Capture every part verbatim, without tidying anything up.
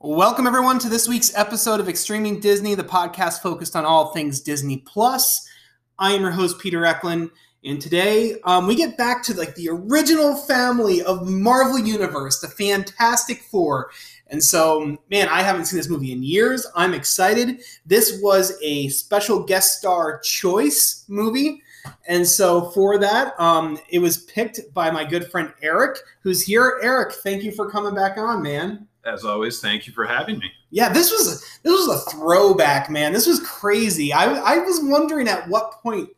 Welcome, everyone, to this week's episode of Extreming Disney, the podcast focused on all things Disney Plus. I am your host, Peter Eklund, and today um, we get back to like the original family of Marvel Universe, the Fantastic Four. And so, man, I haven't seen this movie in years. I'm excited. This was a special guest star choice movie. And so for that, um, it was picked by my good friend Eric, who's here. Eric, thank you for coming back on, man. As always, thank you for having me. Yeah, this was a, this was a throwback, man. This was crazy. I I was wondering at what point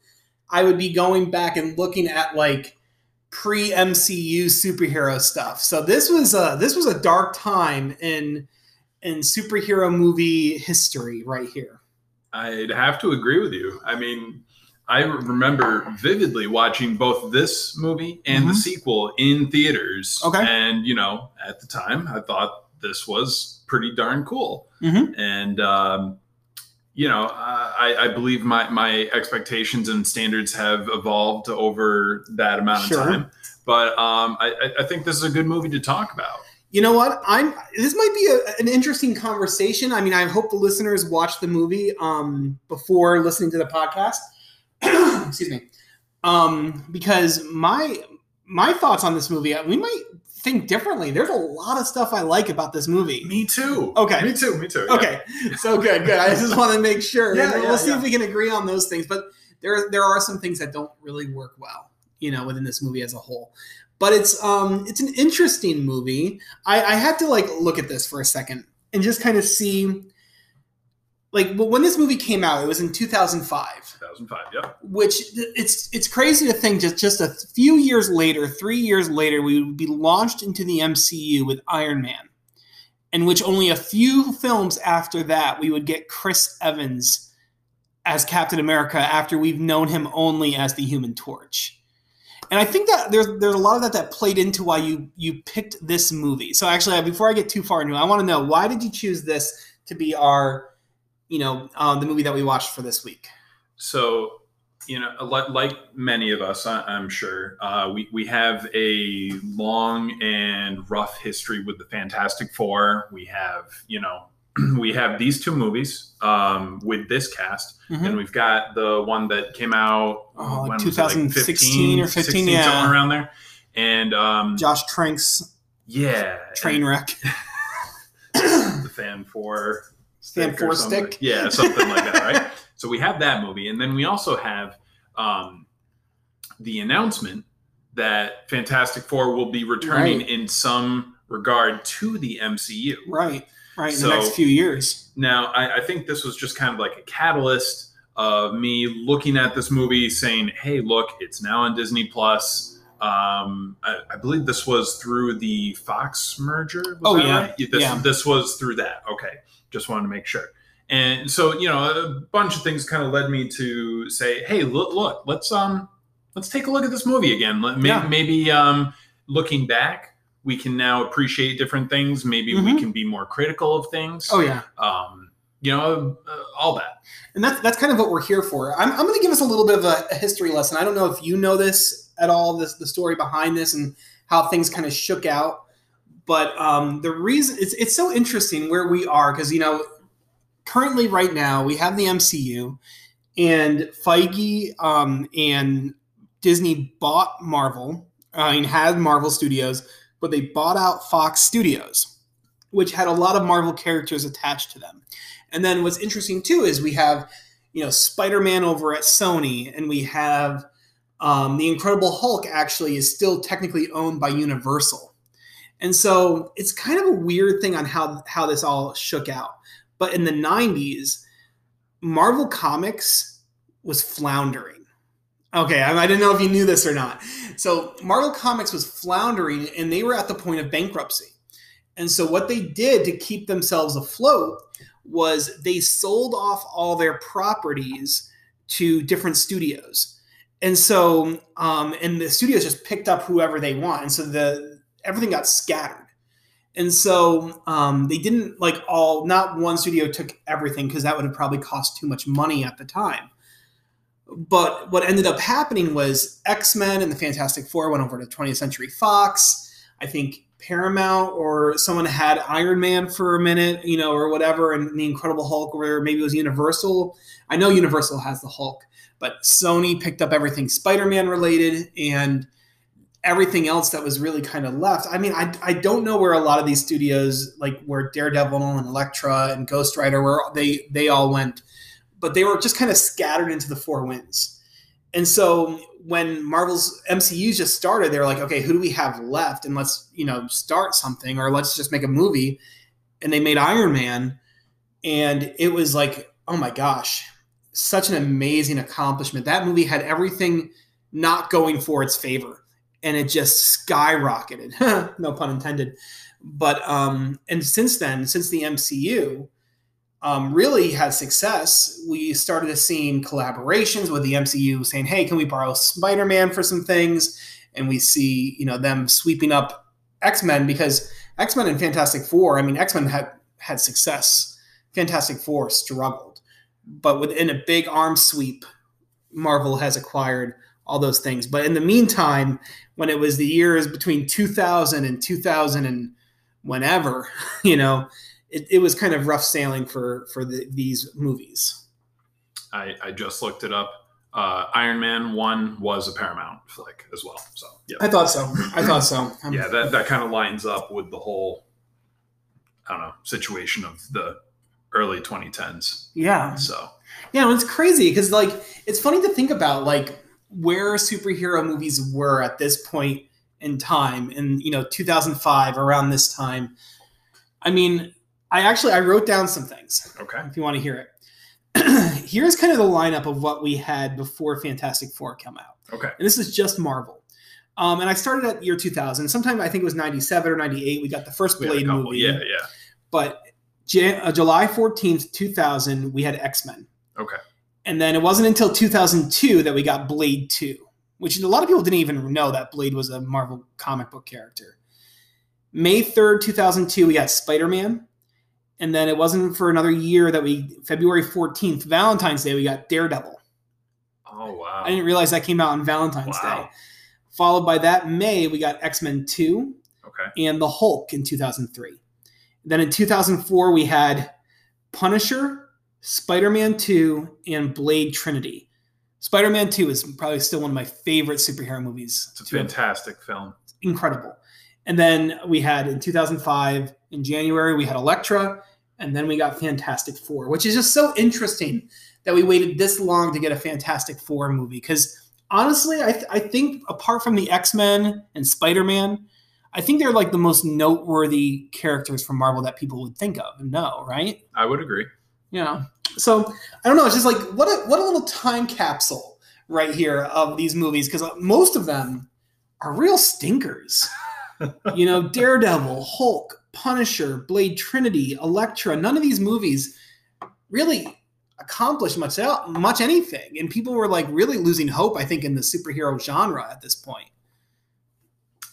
I would be going back and looking at like pre-M C U superhero stuff. So this was a this was a dark time in in superhero movie history, right here. I'd have to agree with you. I mean, I remember vividly watching both this movie and mm-hmm. the sequel in theaters. Okay, and you know, at the time, I thought this was pretty darn cool. Mm-hmm. And, um, you know, I, I believe my, my expectations and standards have evolved over that amount of sure. time. But um, I, I think this is a good movie to talk about. You know what? I'm. This might be a, an interesting conversation. I mean, I hope the listeners watch the movie um, before listening to the podcast. Excuse me. Um, because my my thoughts on this movie, we might think differently. There's a lot of stuff I like about this movie. Me too. Okay. Me too. Me too. Yeah. Okay. So good. Good. I just want to make sure. yeah, we'll yeah, see yeah. if we can agree on those things. But there, there are some things that don't really work well, you know, within this movie as a whole. But it's, um, it's an interesting movie. I, I had to like look at this for a second and just kind of see, like, when this movie came out, it was in two thousand five. two thousand five, yeah. Which it's it's crazy to think just, just a few years later, three years later, we would be launched into the M C U with Iron Man, in which only a few films after that we would get Chris Evans as Captain America after we've known him only as the Human Torch. And I think that there's there's a lot of that that played into why you you picked this movie. So actually, before I get too far into it, I want to know, why did you choose this to be our... you know, uh, the movie that we watched for this week? So, you know, like many of us, I'm sure, uh, we, we have a long and rough history with the Fantastic Four. We have, you know, we have these two movies um, with this cast, mm-hmm. and we've got the one that came out oh, when twenty sixteen was it, like fifteen, or fifteen, sixteen, yeah, somewhere around there. And um, Josh Trank's yeah, train wreck. the fan for... Stand for stick. Yeah, something like that, right? So we have that movie. And then we also have um, the announcement that Fantastic Four will be returning right. in some regard to the M C U. Right, right, so in the next few years. Now, I, I think this was just kind of like a catalyst of me looking at this movie saying, hey, look, it's now on Disney Plus. Um, I, I believe this was through the Fox merger. Oh, yeah. Right? This, yeah. This was through that. Okay. Just wanted to make sure. And so, you know, a bunch of things kind of led me to say, hey, look, look, let's um, let's take a look at this movie again. Let, maybe, yeah. maybe um, looking back, we can now appreciate different things. Maybe mm-hmm. we can be more critical of things. Oh, yeah. Um, you know, uh, all that. And that's, that's kind of what we're here for. I'm, I'm going to give us a little bit of a, a history lesson. I don't know if you know this at all, this the story behind this and how things kind of shook out. But um, the reason it's it's so interesting where we are, because, you know, currently right now we have the M C U, and Feige um, and Disney bought Marvel, I mean, had Marvel Studios, but they bought out Fox Studios, which had a lot of Marvel characters attached to them. And then what's interesting, too, is we have, you know, Spider-Man over at Sony, and we have um, the Incredible Hulk actually is still technically owned by Universal. And so it's kind of a weird thing on how, how this all shook out. But in the nineties, Marvel Comics was floundering. Okay, I, I didn't know if you knew this or not. So Marvel Comics was floundering, and they were at the point of bankruptcy. And so what they did to keep themselves afloat was they sold off all their properties to different studios. And so um, and the studios just picked up whoever they want. And so the... everything got scattered. And so um, they didn't like all, not one studio took everything, because that would have probably cost too much money at the time. But what ended up happening was X-Men and the Fantastic Four went over to twentieth Century Fox. I think Paramount or someone had Iron Man for a minute, you know, or whatever, and the Incredible Hulk, or maybe it was Universal. I know Universal has the Hulk, but Sony picked up everything Spider-Man related and everything else that was really kind of left. I mean, I I don't know where a lot of these studios, like where Daredevil and Elektra and Ghost Rider, where they, they all went, but they were just kind of scattered into the four winds. And so when Marvel's M C U just started, they were like, okay, who do we have left? And let's, you know, start something, or let's just make a movie. And they made Iron Man. And it was like, oh my gosh, such an amazing accomplishment. That movie had everything not going for its favor, and it just skyrocketed, no pun intended. But, um, and since then, since the M C U, Um, really had success, we started seeing collaborations with the M C U saying, hey, can we borrow Spider-Man for some things? And we see, you know, them sweeping up X-Men, because X-Men and Fantastic Four, I mean, X-Men had, had success. Fantastic Four struggled. But within a big arm sweep, Marvel has acquired all those things. But in the meantime, when it was the years between two thousand and two thousand and whenever, you know, It, it was kind of rough sailing for, for the, these movies. I, I just looked it up. Uh, Iron Man one was a Paramount flick as well. So yep. I thought so. I thought so. Um, yeah, that, that kind of lines up with the whole, I don't know, situation of the early twenty tens. Yeah. So yeah, it's crazy because, like, it's funny to think about, like, where superhero movies were at this point in time, in, you know, two thousand five, around this time. I mean, I actually, I wrote down some things. Okay. If you want to hear it. Here's kind of the lineup of what we had before Fantastic Four came out. Okay. And this is just Marvel. Um, and I started at year two thousand. Sometime, I think it was ninety-seven or ninety-eight, we got the first Blade movie. Yeah, yeah. But Jan- uh, July fourteenth, two thousand, we had X-Men. Okay. And then it wasn't until two thousand two that we got Blade two, which a lot of people didn't even know that Blade was a Marvel comic book character. May third, two thousand two, we got Spider-Man. And then it wasn't for another year that we, February fourteenth, Valentine's Day, we got Daredevil. Oh, wow. I didn't realize that came out on Valentine's wow. Day. Followed by that, May, we got X-Men two. Okay. And the Hulk in two thousand three. Then in two thousand four, we had Punisher, Spider-Man two, and Blade Trinity. Spider-Man two is probably still one of my favorite superhero movies. It's a fantastic film. It's incredible. And then we had in two thousand five, in January, we had Elektra, and then we got Fantastic Four, which is just so interesting that we waited this long to get a Fantastic Four movie. Because honestly, I, th- I think apart from the X-Men and Spider-Man, I think they're like the most noteworthy characters from Marvel that people would think of and know, right? I would agree. Yeah. So I don't know. It's just like, what a, what a little time capsule right here of these movies, because most of them are real stinkers. You know, Daredevil, Hulk, Punisher, Blade Trinity, Elektra. None of these movies really accomplished much out, much anything. And people were like really losing hope, I think, in the superhero genre at this point.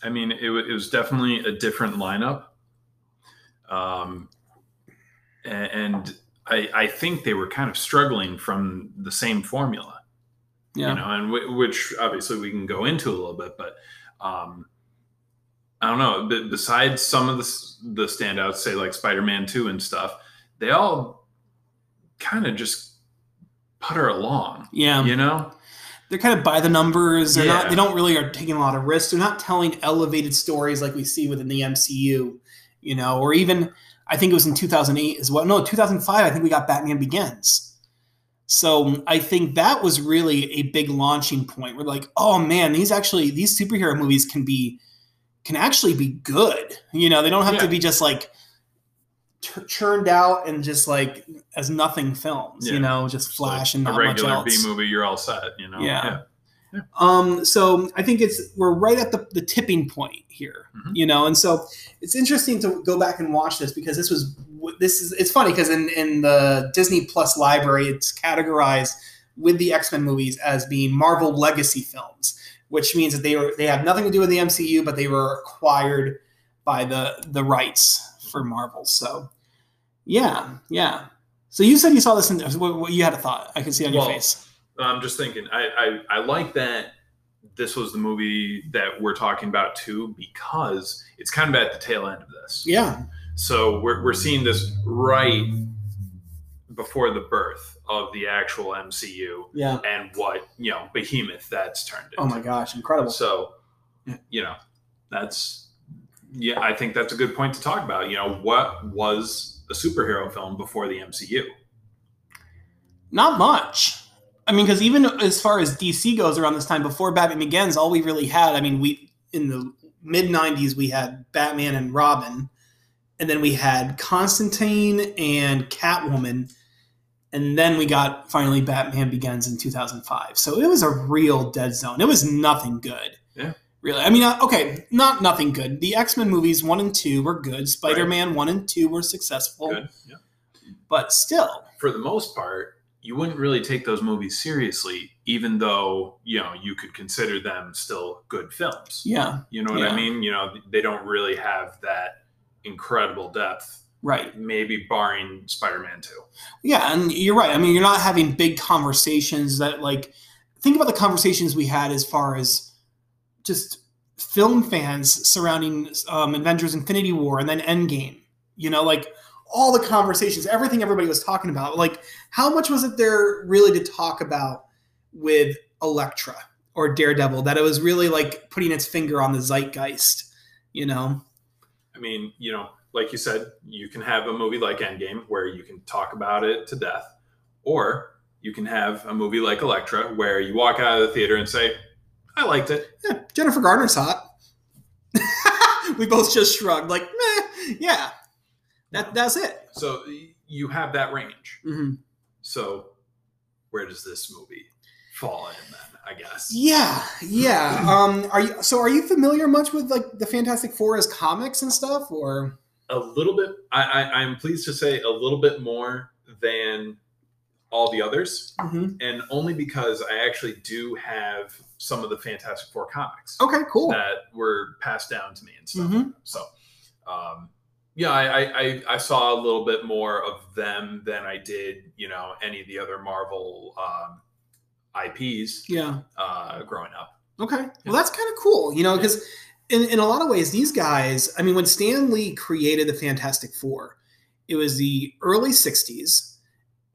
I mean, it, w- it was definitely a different lineup. Um, and, and I, I think they were kind of struggling from the same formula. Yeah. You know, and w- which obviously we can go into a little bit, but um, I don't know. B- besides some of the, the standouts, say like Spider-Man two and stuff, they all kind of just putter along. Yeah. You know? They're kind of by the numbers. They're yeah. not, they don't really are taking a lot of risks. They're not telling elevated stories like we see within the M C U, you know, or even I think it was in two thousand eight as well. No, two thousand five, I think we got Batman Begins. So I think that was really a big launching point. We're like, oh man, these actually, these superhero movies can be can actually be good. You know, they don't have yeah. to be just like t- churned out and just like as nothing films, yeah. you know, just flash so and not much else. A regular B movie, you're all set, you know? Yeah. yeah. yeah. Um, so I think it's, we're right at the, the tipping point here, mm-hmm. you know? And so it's interesting to go back and watch this because this was, this is, it's funny because in, in the Disney Plus library, it's categorized with the X-Men movies as being Marvel legacy films, which means that they were they have nothing to do with the M C U, but they were acquired by the the rights for Marvel. So, yeah, yeah. So you said you saw this, and you had a thought. I can see it on well, your face. I'm just thinking. I, I I like that this was the movie that we're talking about too, because it's kind of at the tail end of this. Yeah. So we're we're seeing this right before the birth of the actual M C U. Yeah. And what, you know, behemoth that's turned into. Oh my gosh, incredible. So, you know, that's, yeah, I think that's a good point to talk about. You know, what was a superhero film before the M C U? Not much. I mean, because even as far as D C goes around this time, before Batman Begins, all we really had, I mean, we in the mid nineties, we had Batman and Robin, and then we had Constantine and Catwoman, and then we got finally Batman Begins in two thousand five. So it was a real dead zone. It was nothing good. Yeah. Really. I mean, okay, not nothing good. The X-Men movies one and two were good. Spider-Man right. one and two were successful. Good. Yeah. But still. For the most part, you wouldn't really take those movies seriously, even though, you know, you could consider them still good films. Yeah. You know what yeah. I mean? You know, they don't really have that incredible depth. Right. Maybe barring Spider-Man two. Yeah. And you're right. I mean, you're not having big conversations that, like, think about the conversations we had as far as just film fans surrounding um, Avengers Infinity War and then Endgame, you know, like, all the conversations, everything everybody was talking about, like how much was it there really to talk about with Elektra or Daredevil, that it was really like putting its finger on the zeitgeist, you know? I mean, you know, like you said, you can have a movie like Endgame where you can talk about it to death, or you can have a movie like Elektra where you walk out of the theater and say, I liked it. Yeah, Jennifer Garner's hot. We both just shrugged like, meh, yeah. That, that's it. So you have that range. Mm-hmm. So where does this movie fall in then, I guess? Yeah, yeah. um, are you so? Are you familiar much with like the Fantastic Four as comics and stuff, or a little bit? I, I I'm pleased to say a little bit more than all the others, mm-hmm. and only because I actually do have some of the Fantastic Four comics. Okay, cool. That were passed down to me and stuff. Mm-hmm. So. Um, Yeah, I, I I saw a little bit more of them than I did, you know, any of the other Marvel um, I Ps. Yeah, uh, growing up. Okay, yeah. Well, that's kind of cool, you know, because yeah. in, in a lot of ways, these guys. I mean, when Stan Lee created the Fantastic Four, it was the early sixties,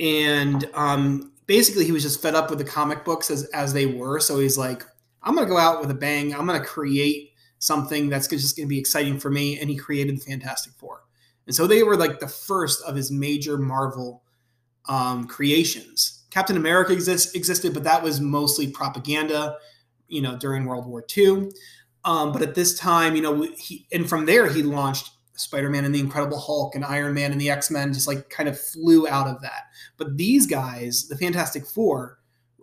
and um, basically he was just fed up with the comic books as as they were. So he's like, I'm gonna go out with a bang. I'm gonna create something that's just going to be exciting for me. And he created the Fantastic Four. And so they were like the first of his major Marvel um, creations. Captain America exist, existed, but that was mostly propaganda, you know, during World War Two. Um, but at this time, you know, he, and from there he launched Spider-Man and the Incredible Hulk and Iron Man and the X-Men, just like kind of flew out of that. But these guys, the Fantastic Four,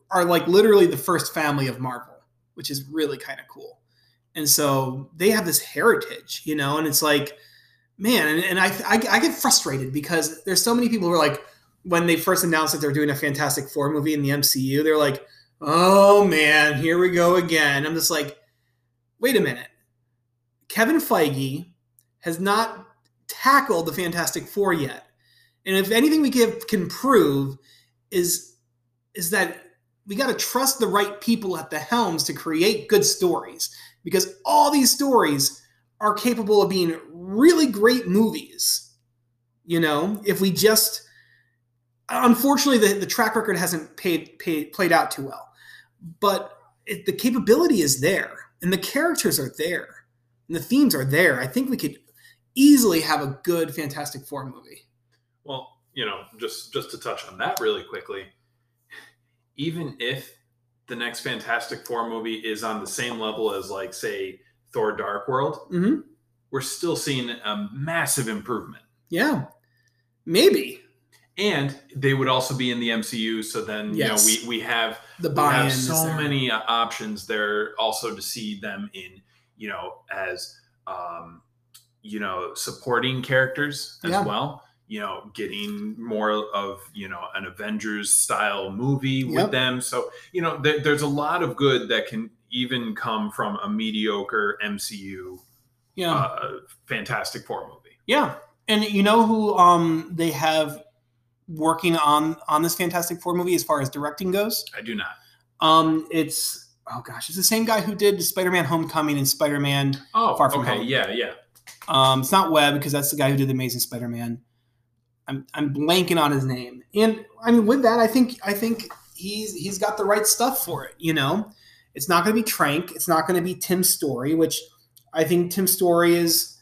are like literally the first family of Marvel, which is really kind of cool. And so they have this heritage, you know, and it's like, man, and, and I, I I get frustrated because there's so many people who are like, when they first announced that they're doing a Fantastic Four movie in the M C U, they're like, oh man, here we go again. I'm just like, wait a minute. Kevin Feige has not tackled the Fantastic Four yet. And if anything we can, can prove is, is that we got to trust the right people at the helms to create good stories. Because all these stories are capable of being really great movies, you know, if we just, unfortunately, the, the track record hasn't paid, paid, played out too well. But it, the capability is there, and the characters are there, and the themes are there. I think we could easily have a good Fantastic Four movie. Well, you know, just, just to touch on that really quickly, even if the next Fantastic Four movie is on the same level as, like, say, Thor Dark World, mm-hmm. we're still seeing a massive improvement. Yeah, maybe. And they would also be in the M C U, so then, yes. you know, we, we have, the we have so many options there also to see them in, you know, as, um, you know, supporting characters as yeah. well. You know, getting more of, you know, an Avengers style movie with yep. them. So, you know, th- there's a lot of good that can even come from a mediocre M C U yeah. uh, Fantastic Four movie. Yeah. And you know who um, they have working on, on this Fantastic Four movie as far as directing goes? I do not. Um, it's oh gosh, it's the same guy who did Spider-Man Homecoming and Spider-Man oh, Far From okay. Home. Yeah, yeah. Um, it's not Webb because that's the guy who did the Amazing Spider-Man. I'm I'm blanking on his name. And I mean, with that, I think I think he's he's got the right stuff for it. You know, it's not going to be Trank. It's not going to be Tim Story, which I think Tim Story is.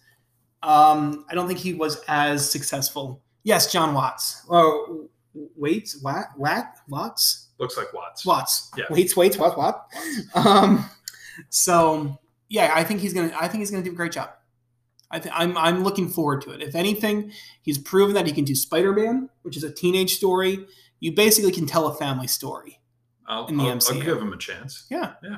Um, I don't think he was as successful. Yes, John Watts. Oh, wait, what? What? Watts? Looks like Watts. Watts. Yeah. Waits, waits, what, what? Um, so yeah, I think he's gonna. I think he's gonna do a great job. I th- I'm I'm looking forward to it. If anything, he's proven that he can do Spider-Man, which is a teenage story. You basically can tell a family story I'll, in the I'll, M C U. I'll give him a chance. Yeah, yeah.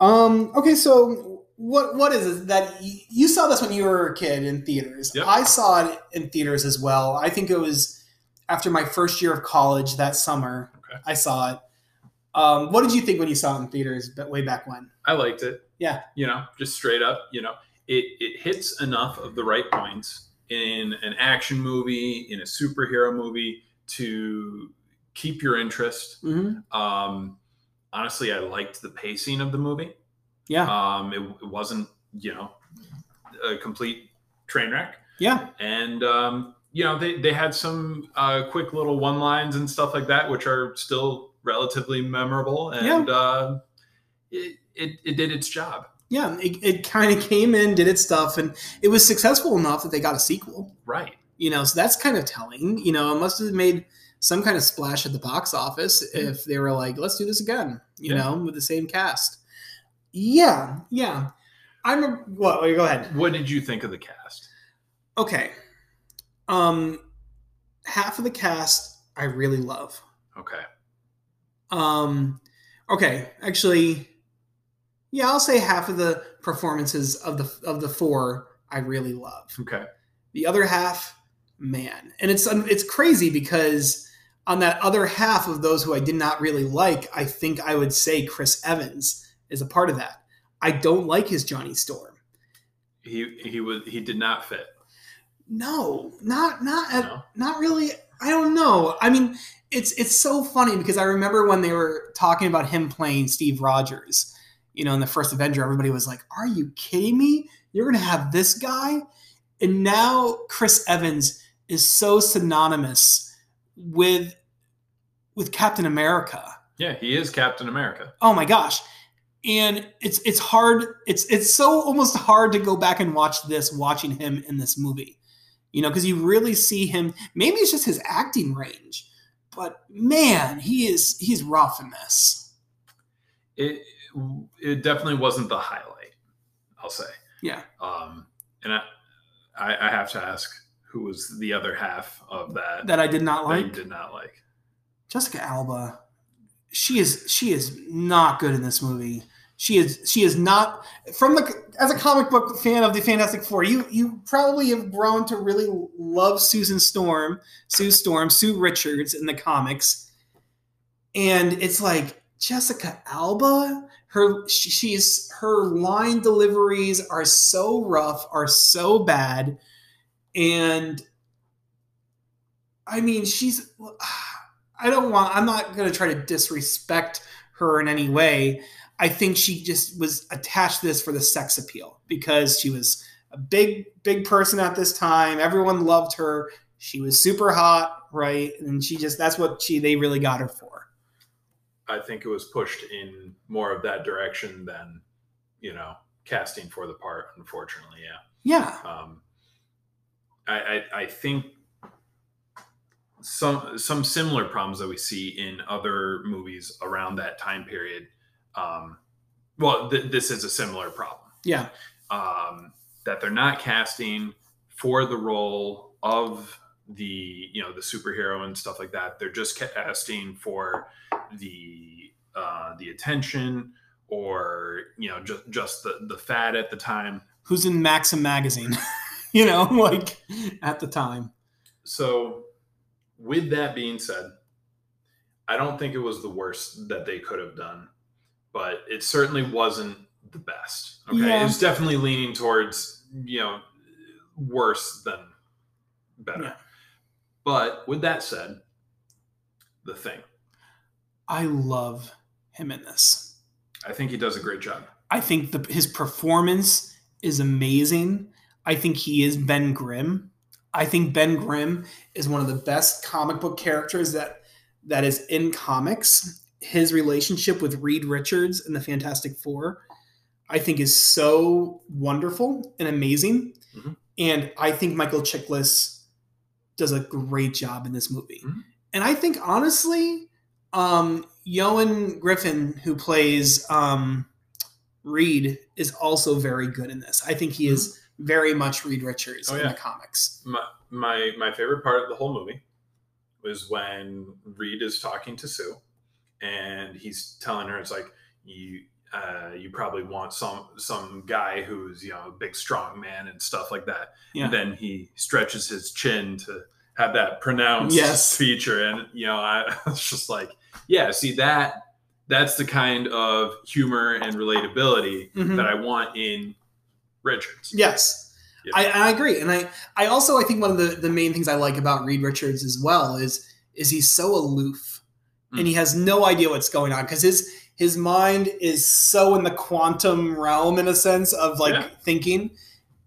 Um. Okay, so what what is it that y- you saw this when you were a kid in theaters? Yep. I saw it in theaters as well. I think it was after my first year of college that summer. Okay. I saw it. Um, what did you think when you saw it in theaters? But way back when, I liked it. Yeah. You know, just straight up. You know. It it hits enough of the right points in an action movie, in a superhero movie, to keep your interest. Mm-hmm. Um, honestly, I liked the pacing of the movie. Yeah. Um, it, it wasn't, you know, a complete train wreck. Yeah. And, um, you know, they, they had some uh, quick little one-lines and stuff like that, which are still relatively memorable. And yeah. uh, it, it it did its job. Yeah, it, it kind of came in, did its stuff, and it was successful enough that they got a sequel. Right. You know, so that's kind of telling. You know, it must have made some kind of splash at the box office mm. if they were like, let's do this again, you yeah. know, with the same cast. Yeah, yeah. I'm a, well, go ahead. What did you think of the cast? Okay. Um, half of the cast I really love. Okay. Um, okay, actually... Yeah, I'll say half of the performances of the of the four I really love. Okay. The other half, man. And it's um, it's crazy because on that other half of those who I did not really like, I think I would say Chris Evans is a part of that. I don't like his Johnny Storm. He he was he did not fit. No, not not no. At, not really. I don't know. I mean, it's it's so funny because I remember when they were talking about him playing Steve Rogers. You know, in the first Avenger, everybody was like, are you kidding me? You're going to have this guy? And now Chris Evans is so synonymous with with Captain America. Yeah, he is Captain America. Oh, my gosh. And it's it's hard. It's it's so almost hard to go back and watch this, watching him in this movie. You know, because you really see him. Maybe it's just his acting range. But, man, he is he's rough in this. It It definitely wasn't the highlight, I'll say. Yeah. Um, and I, I, I have to ask, who was the other half of that that I did not like? That you did not like Jessica Alba. She is she is not good in this movie. She is she is not from the as a comic book fan of the Fantastic Four. You you probably have grown to really love Susan Storm, Sue Storm, Sue Richards in the comics, and it's like Jessica Alba. Her she's her line deliveries are so rough, are so bad, and I mean she's. I don't want. I'm not going to try to disrespect her in any way. I think she just was attached to this for the sex appeal because she was a big, big person at this time. Everyone loved her. She was super hot, right? And she just that's what she they really got her for. I think it was pushed in more of that direction than, you know, casting for the part, unfortunately. Yeah. Yeah. Um, I, I, I think some, some similar problems that we see in other movies around that time period. Um, well, th- this is a similar problem. Yeah. Um, that they're not casting for the role of the, you know, the superhero and stuff like that. They're just casting for the uh the attention or, you know, just just the the fad at the time. Who's in Maxim magazine? You know, like at the time. So with that being said, I don't think it was the worst that they could have done, but it certainly wasn't the best. Okay. Yeah. It was definitely leaning towards, you know, worse than better. Yeah. But with that said, The Thing. I love him in this. I think he does a great job. I think the, his performance is amazing. I think he is Ben Grimm. I think Ben Grimm is one of the best comic book characters that that is in comics. His relationship with Reed Richards and the Fantastic Four, I think, is so wonderful and amazing. Mm-hmm. And I think Michael Chiklis does a great job in this movie. Mm-hmm. And I think, honestly, um, Ewan Griffin, who plays um, Reed, is also very good in this. I think he mm-hmm. is very much Reed Richards oh, in yeah. the comics. My, my my favorite part of the whole movie was when Reed is talking to Sue, and he's telling her, it's like, you uh, you probably want some some guy who's, you know, a big strong man and stuff like that. Yeah. And then he stretches his chin to have that pronounced yes. feature. And, you know, I was just like, yeah, see, that that's the kind of humor and relatability mm-hmm. that I want in Richards. Yes, yeah. I, I agree. And I, I also, I think one of the, the main things I like about Reed Richards as well is, is he's so aloof mm. and he has no idea what's going on, because his, his mind is so in the quantum realm, in a sense of like yeah. thinking,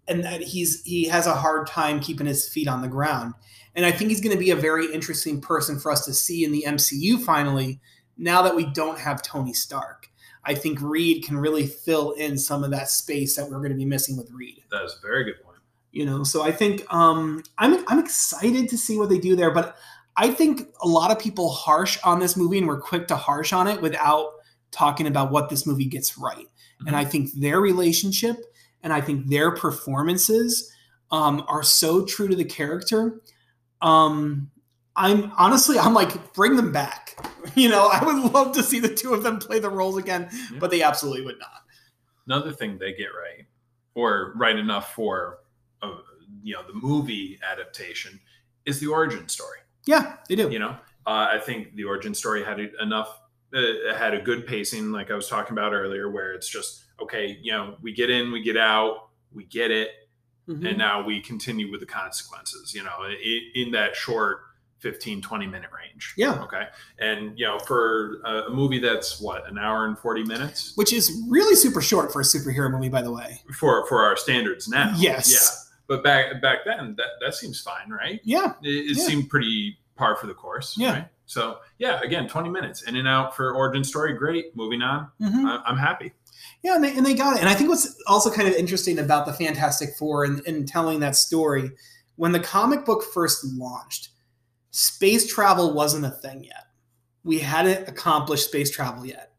and that he's, he has a hard time keeping his feet on the ground. And I think he's going to be a very interesting person for us to see in the M C U finally, now that we don't have Tony Stark. I think Reed can really fill in some of that space that we're going to be missing with Reed. That is a very good point. You know, so I think um, I'm I'm excited to see what they do there. But I think a lot of people harsh on this movie, and we're quick to harsh on it without talking about what this movie gets right. Mm-hmm. And I think their relationship and I think their performances um, are so true to the character. Um, I'm honestly, I'm like, bring them back. You know, I would love to see the two of them play the roles again, yeah. but they absolutely would not. Another thing they get right, or right enough for, a, you know, the movie adaptation, is the origin story. Yeah, they do. You know, uh, I think the origin story had enough, uh, had a good pacing, like I was talking about earlier, where it's just, okay, you know, we get in, we get out, we get it, mm-hmm. and now we continue with the consequences, you know, in, in that short fifteen, twenty minute range. Yeah. Okay. And, you know, for a movie that's what, an hour and forty minutes, which is really super short for a superhero movie, by the way, for, for our standards now. Yes. Yeah. But back, back then that, that seems fine. Right. Yeah. It, it yeah. seemed pretty par for the course. Yeah. Right? So yeah, again, twenty minutes in and out for origin story. Great. Moving on. Mm-hmm. I, I'm happy. Yeah. And they, and they got it. And I think what's also kind of interesting about the Fantastic Four and, and telling that story, when the comic book first launched, space travel wasn't a thing yet. We hadn't accomplished space travel yet.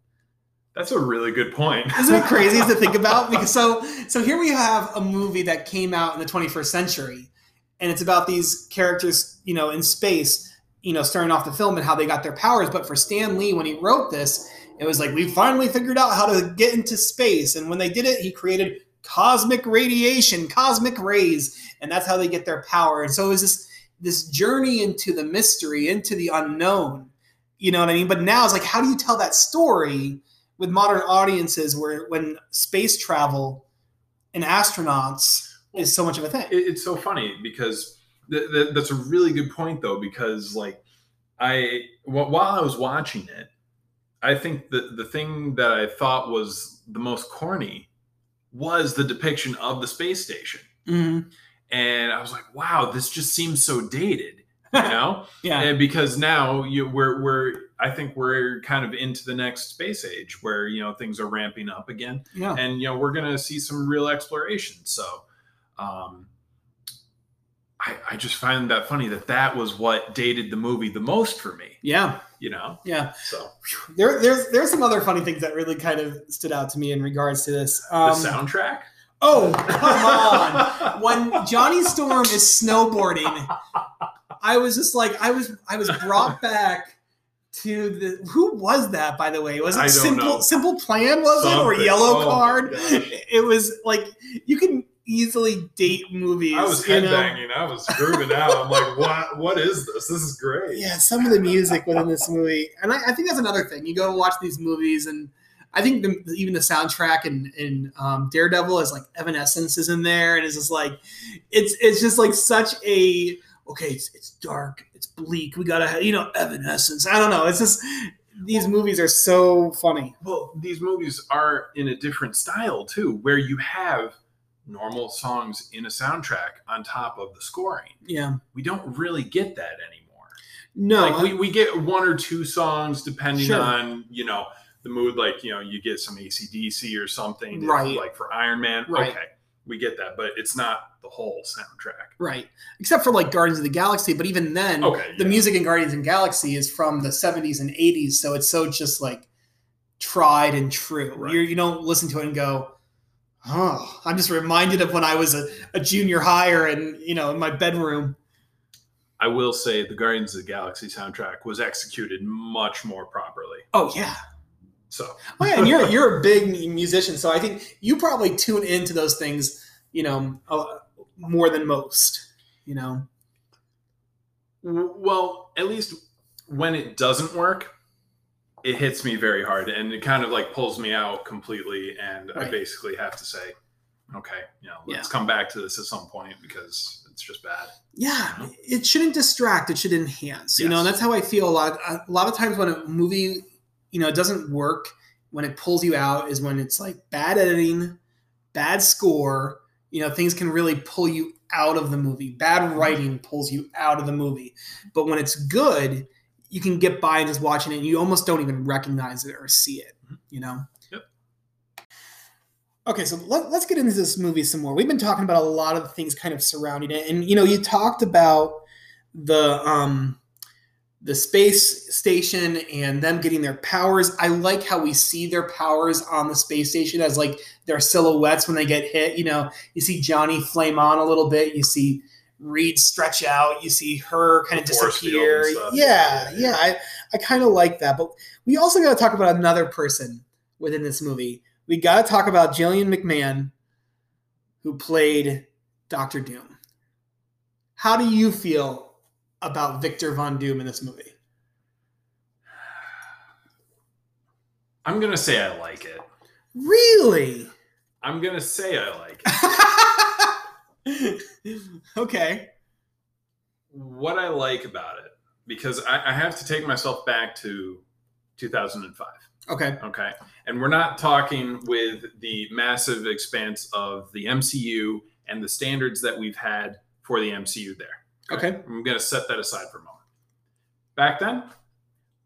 That's a really good point. Isn't it crazy to think about? Because so, so here we have a movie that came out in the twenty-first century, and it's about these characters, you know, in space, you know, starting off the film and how they got their powers. But for Stan Lee, when he wrote this, it was like, we finally figured out how to get into space. And when they did it, he created cosmic radiation, cosmic rays, and that's how they get their power. And so it was this this journey into the mystery, into the unknown, you know what I mean? But now it's like, how do you tell that story with modern audiences where, when space travel and astronauts is so much of a thing? It's so funny because th- th- that's a really good point though, because like I, w- while I was watching it, I think that the thing that I thought was the most corny was the depiction of the space station. Mm-hmm. And I was like, wow, this just seems so dated, you know? yeah. And because now you, we're, we're, I think we're kind of into the next space age where, you know, things are ramping up again. Yeah. And, you know, we're going to see some real exploration. So um, I, I just find that funny that that was what dated the movie the most for me. Yeah. You know? Yeah. So there, there's, there's some other funny things that really kind of stood out to me in regards to this. Um, the soundtrack? Oh, come on. When Johnny Storm is snowboarding, I was just like, I was I was brought back to the, who was that, by the way? Was it Simple know. Simple Plan, was Something. it? Or Yellow oh, Card? It was like, you can easily date movies. I was headbanging. You know? I was grooving out. I'm like, what? What is this? This is great. Yeah, some of the music within this movie. And I, I think that's another thing. You go watch these movies and I think the, even the soundtrack in, in um, Daredevil is like Evanescence is in there. And it's just like, it's it's just like such a, okay, it's, it's dark, it's bleak. We got to have, you know, Evanescence. I don't know. It's just, these well, movies are so funny. Well, these movies are in a different style, too, where you have normal songs in a soundtrack on top of the scoring. Yeah. We don't really get that anymore. No. Like, we, we get one or two songs depending sure. on, you know, the mood. Like, you know, you get some A C D C or something. Right. Like for Iron Man. Right. Okay. We get that, but it's not the whole soundtrack. Right. Except for like Guardians of the Galaxy, but even then, okay, the yeah. music in Guardians of the Galaxy is from the seventies and eighties, so it's so just like tried and true. Right. You don't listen to it and go, oh, I'm just reminded of when I was a, a junior high or in, you know, in my bedroom. I will say the Guardians of the Galaxy soundtrack was executed much more properly. Oh, yeah. So, oh yeah, and you're you're a big musician, so I think you probably tune into those things, you know, more than most, you know. Well, at least when it doesn't work, it hits me very hard, and it kind of like pulls me out completely, and right. I basically have to say, okay, you know, let's yeah. come back to this at some point because it's just bad. Yeah, you know? It shouldn't distract; it should enhance. Yes. You know, and that's how I feel a lot. Of, a lot of times when a movie. You know, it doesn't work when it pulls you out is when it's like bad editing, bad score, you know, things can really pull you out of the movie. Bad writing pulls you out of the movie. But when it's good, you can get by and just watching it and you almost don't even recognize it or see it, you know? Yep. Okay, so let, let's get into this movie some more. We've been talking about a lot of things kind of surrounding it. And, you know, you talked about the... um the space station and them getting their powers. I like how we see their powers on the space station as like their silhouettes when they get hit. You know, you see Johnny flame on a little bit. You see Reed stretch out. You see her kind of disappear. Yeah, yeah, yeah. I, I kind of like that. But we also got to talk about another person within this movie. We got to talk about Jillian McMahon, who played Doctor Doom. How do you feel about Victor Von Doom in this movie? I'm going to say I like it. Really? I'm going to say I like it. Okay. What I like about it, because I, I have to take myself back to two thousand five. Okay. Okay. And we're not talking with the massive expanse of the M C U and the standards that we've had for the M C U there. Okay. I'm going to set that aside for a moment. Back then,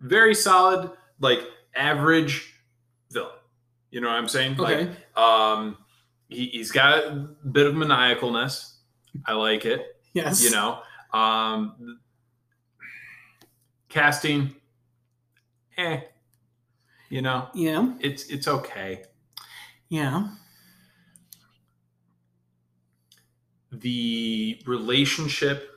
very solid, like average villain. You know what I'm saying? Okay. Like, um, he, he's got a bit of maniacalness. I like it. Yes. You know, um, casting, eh. You know? Yeah. It's, it's okay. Yeah. The relationship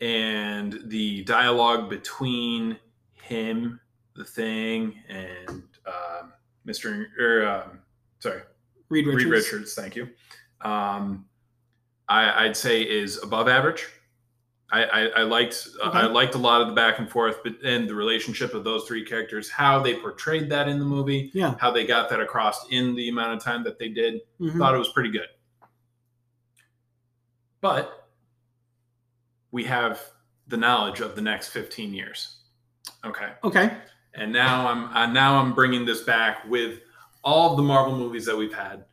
and the dialogue between him, the Thing, and um, Mister Or, um, sorry, Reed Richards. Reed Richards, thank you. Um, I, I'd say is above average. I, I, I liked okay. I liked a lot of the back and forth, but and the relationship of those three characters, how they portrayed that in the movie, yeah. how they got that across in the amount of time that they did. Mm-hmm. Thought it was pretty good, but. We have the knowledge of the next fifteen years. Okay. Okay. And now I'm uh, now I'm bringing this back with all the Marvel movies that we've had.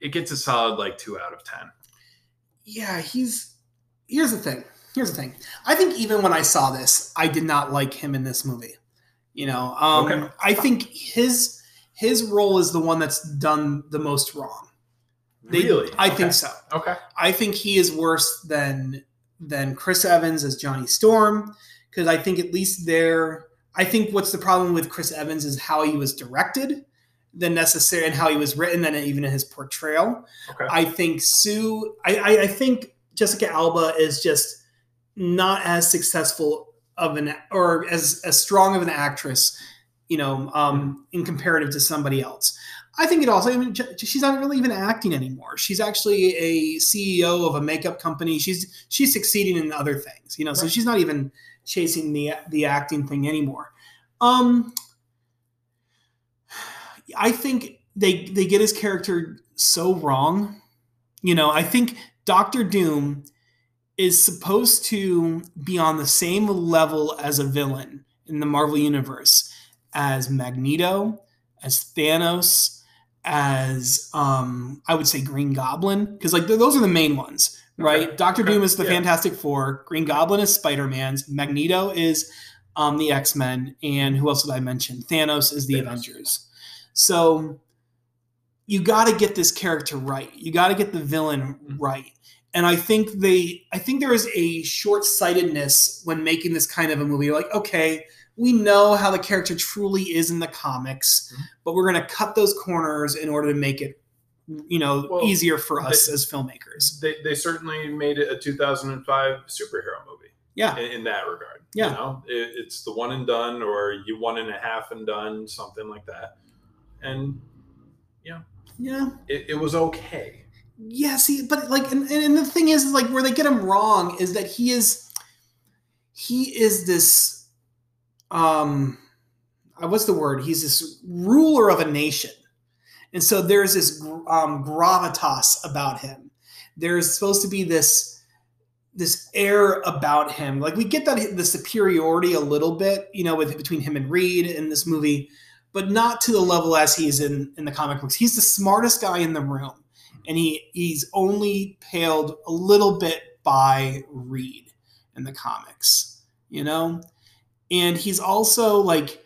It gets a solid like two out of ten. Yeah, he's here's the thing. Here's the thing. I think even when I saw this, I did not like him in this movie. You know, um, okay. I think his his role is the one that's done the most wrong. They, really? I okay. think so. Okay. I think he is worse than. than Chris Evans as Johnny Storm, because I think at least there, I think what's the problem with Chris Evans is how he was directed than necessary and how he was written and even in his portrayal. Okay. I think Sue, I, I, I think Jessica Alba is just not as successful of an, or as, as strong of an actress, you know, um, in comparative to somebody else. I think it also, I mean, she's not really even acting anymore. She's actually a C E O of a makeup company. She's she's succeeding in other things, you know, right. So she's not even chasing the the acting thing anymore. Um, I think they they get his character so wrong. You know, I think Doctor Doom is supposed to be on the same level as a villain in the Marvel Universe as Magneto, as Thanos, as um, I would say Green Goblin, because like th- those are the main ones, right? Okay. Doctor okay. Doom is the yeah. Fantastic Four. Green Goblin is Spider-Man's. Magneto is um, the X-Men. And who else did I mention? Thanos is the Thanos. Avengers. So you got to get this character right. You got to get the villain right. And I think they, I think there is a short-sightedness when making this kind of a movie. You're like, okay, we know how the character truly is in the comics, mm-hmm. but we're going to cut those corners in order to make it, you know, well, easier for us they, as filmmakers. They they certainly made it a two thousand five superhero movie. Yeah, in, in that regard. Yeah, you know, it, it's the one and done, or you one and a half and done, something like that. And yeah, yeah, it, it was okay. Yeah, see, but like, and, and the thing is, like, where they get him wrong is that he is, he is this, um, what's the word? He's this ruler of a nation. And so there's this um, gravitas about him. There's supposed to be this, this air about him. Like, we get that the superiority a little bit, you know, with between him and Reed in this movie, but not to the level as he is in, in the comic books. He's the smartest guy in the room. And he, he's only paled a little bit by Reed in the comics, you know? And he's also like,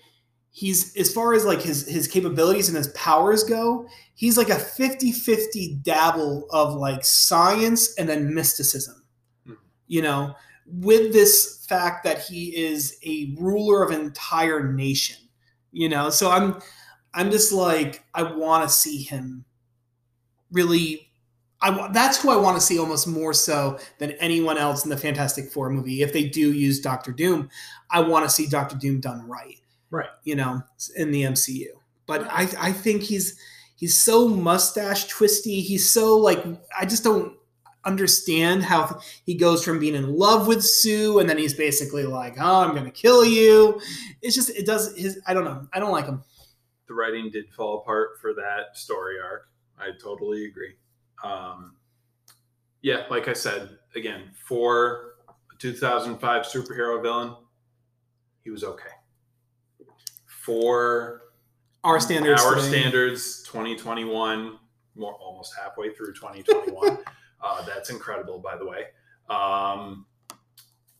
he's, as far as like his, his capabilities and his powers go, he's like a fifty-fifty dabble of like science and then mysticism, mm-hmm. you know, with this fact that he is a ruler of an entire nation, you know? So I'm, I'm just like, I want to see him. Really, I, that's who I want to see almost more so than anyone else in the Fantastic Four movie. If they do use Doctor Doom, I want to see Doctor Doom done right, right? You know, in the M C U. But I, I think he's he's so mustache twisty. He's so like, I just don't understand how he goes from being in love with Sue and then he's basically like, oh, I'm gonna kill you. It's just it does his. I don't know. I don't like him. The writing did fall apart for that story arc. I totally agree. Um, yeah, like I said, again, for a two thousand five superhero villain, he was okay. For our standards, our today. standards, twenty twenty-one, more, almost halfway through twenty twenty-one. uh, that's incredible, by the way. Um,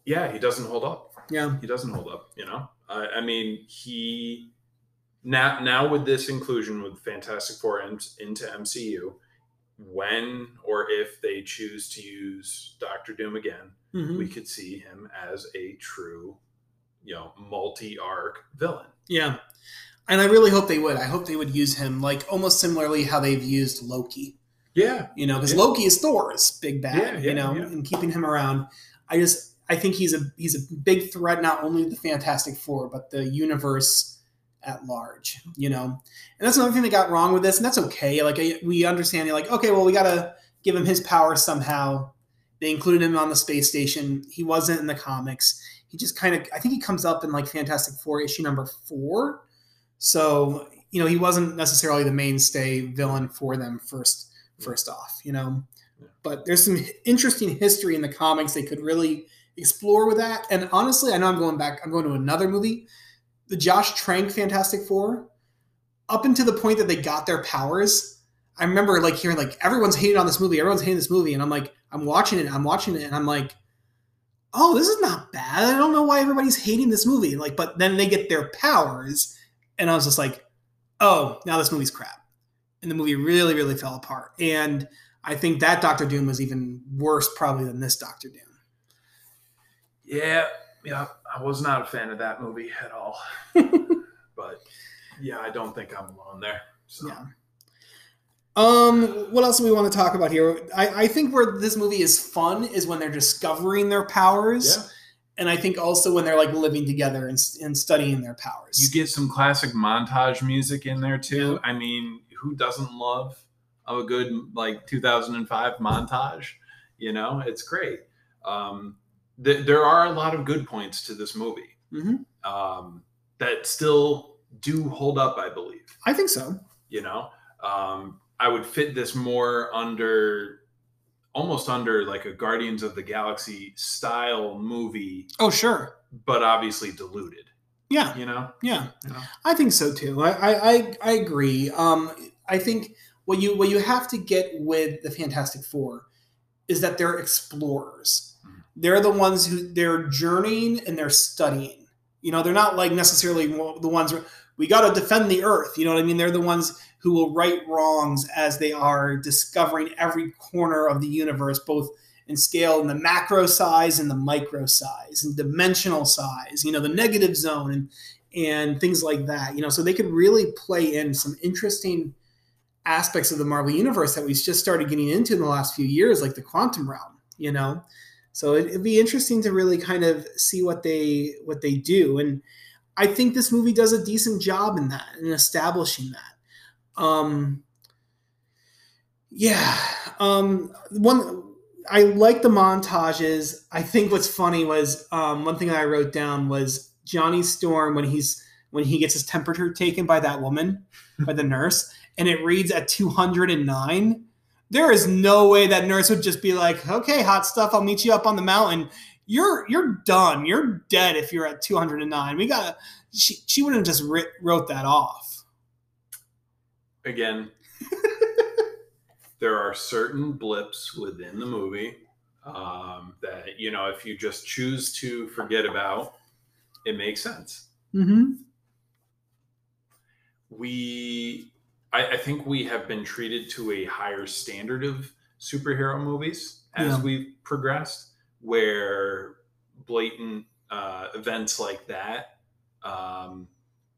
yeah, he doesn't hold up. Yeah, he doesn't hold up. You know, uh, I mean, he. Now, now with this inclusion with Fantastic Four into M C U, when or if they choose to use Doctor Doom again, mm-hmm. we could see him as a true, you know, multi-arc villain. Yeah, and I really hope they would. I hope they would use him like almost similarly how they've used Loki. Yeah, you know, because yeah. Loki is Thor's big bad. Yeah, yeah, you know, yeah. and keeping him around, I just I think he's a he's a big threat not only to the Fantastic Four but the universe at large, you know, and that's another thing that got wrong with this. And that's okay. Like I, we understand, you're like, okay, well, we got to give him his power somehow. They included him on the space station. He wasn't in the comics. He just kind of, I think he comes up in like Fantastic Four issue number four. So, you know, he wasn't necessarily the mainstay villain for them first, first off, you know, yeah. but there's some interesting history in the comics they could really explore with that. And honestly, I know I'm going back, I'm going to another movie, the Josh Trank Fantastic Four, up until the point that they got their powers, I remember like hearing like, everyone's hated on this movie. Everyone's hating this movie. And I'm like, I'm watching it. I'm watching it. And I'm like, oh, this is not bad. I don't know why everybody's hating this movie. Like, but then they get their powers. And I was just like, oh, now this movie's crap. And the movie really, really fell apart. And I think that Doctor Doom was even worse probably than this Doctor Doom. Yeah. Yeah, I was not a fan of that movie at all. But yeah, I don't think I'm alone there. So. Yeah. Um, what else do we want to talk about here? I, I think where this movie is fun is when they're discovering their powers. Yeah. And I think also when they're like living together and, and studying their powers. You get some classic montage music in there too. Yeah. I mean, who doesn't love a good like two thousand five montage? You know, it's great. Um There are a lot of good points to this movie mm-hmm. um, that still do hold up, I believe. I think so. You know, um, I would fit this more under, almost under like a Guardians of the Galaxy style movie. Oh, sure. But obviously diluted. Yeah. You know? Yeah. You know? I think so too. I, I, I agree. Um, I think what you what you have to get with the Fantastic Four is that they're explorers. Mm-hmm. They're the ones who they're journeying and they're studying. You know, they're not like necessarily the ones where, we got to defend the earth. You know what I mean? They're the ones who will right wrongs as they are discovering every corner of the universe, both in scale in the macro size and the micro size and dimensional size, you know, the negative zone and, and things like that, you know, so they could really play in some interesting aspects of the Marvel universe that we just started getting into in the last few years, like the quantum realm, you know? So it, it'd be interesting to really kind of see what they, what they do. And I think this movie does a decent job in that and establishing that. Um, yeah. Um, one, I like the montages. I think what's funny was um, one thing I wrote down was Johnny Storm when he's when he gets his temperature taken by that woman, by the nurse, and it reads at two hundred nine. There is no way that nurse would just be like, "Okay, hot stuff, I'll meet you up on the mountain. You're you're done. You're dead if you're at two hundred nine." We got she she wouldn't have just writ, wrote that off. Again. There are certain blips within the movie um, that, you know, if you just choose to forget about, it makes sense. Mm-hmm. We, I, I think we have been treated to a higher standard of superhero movies as yeah. we've progressed, where blatant uh, events like that um,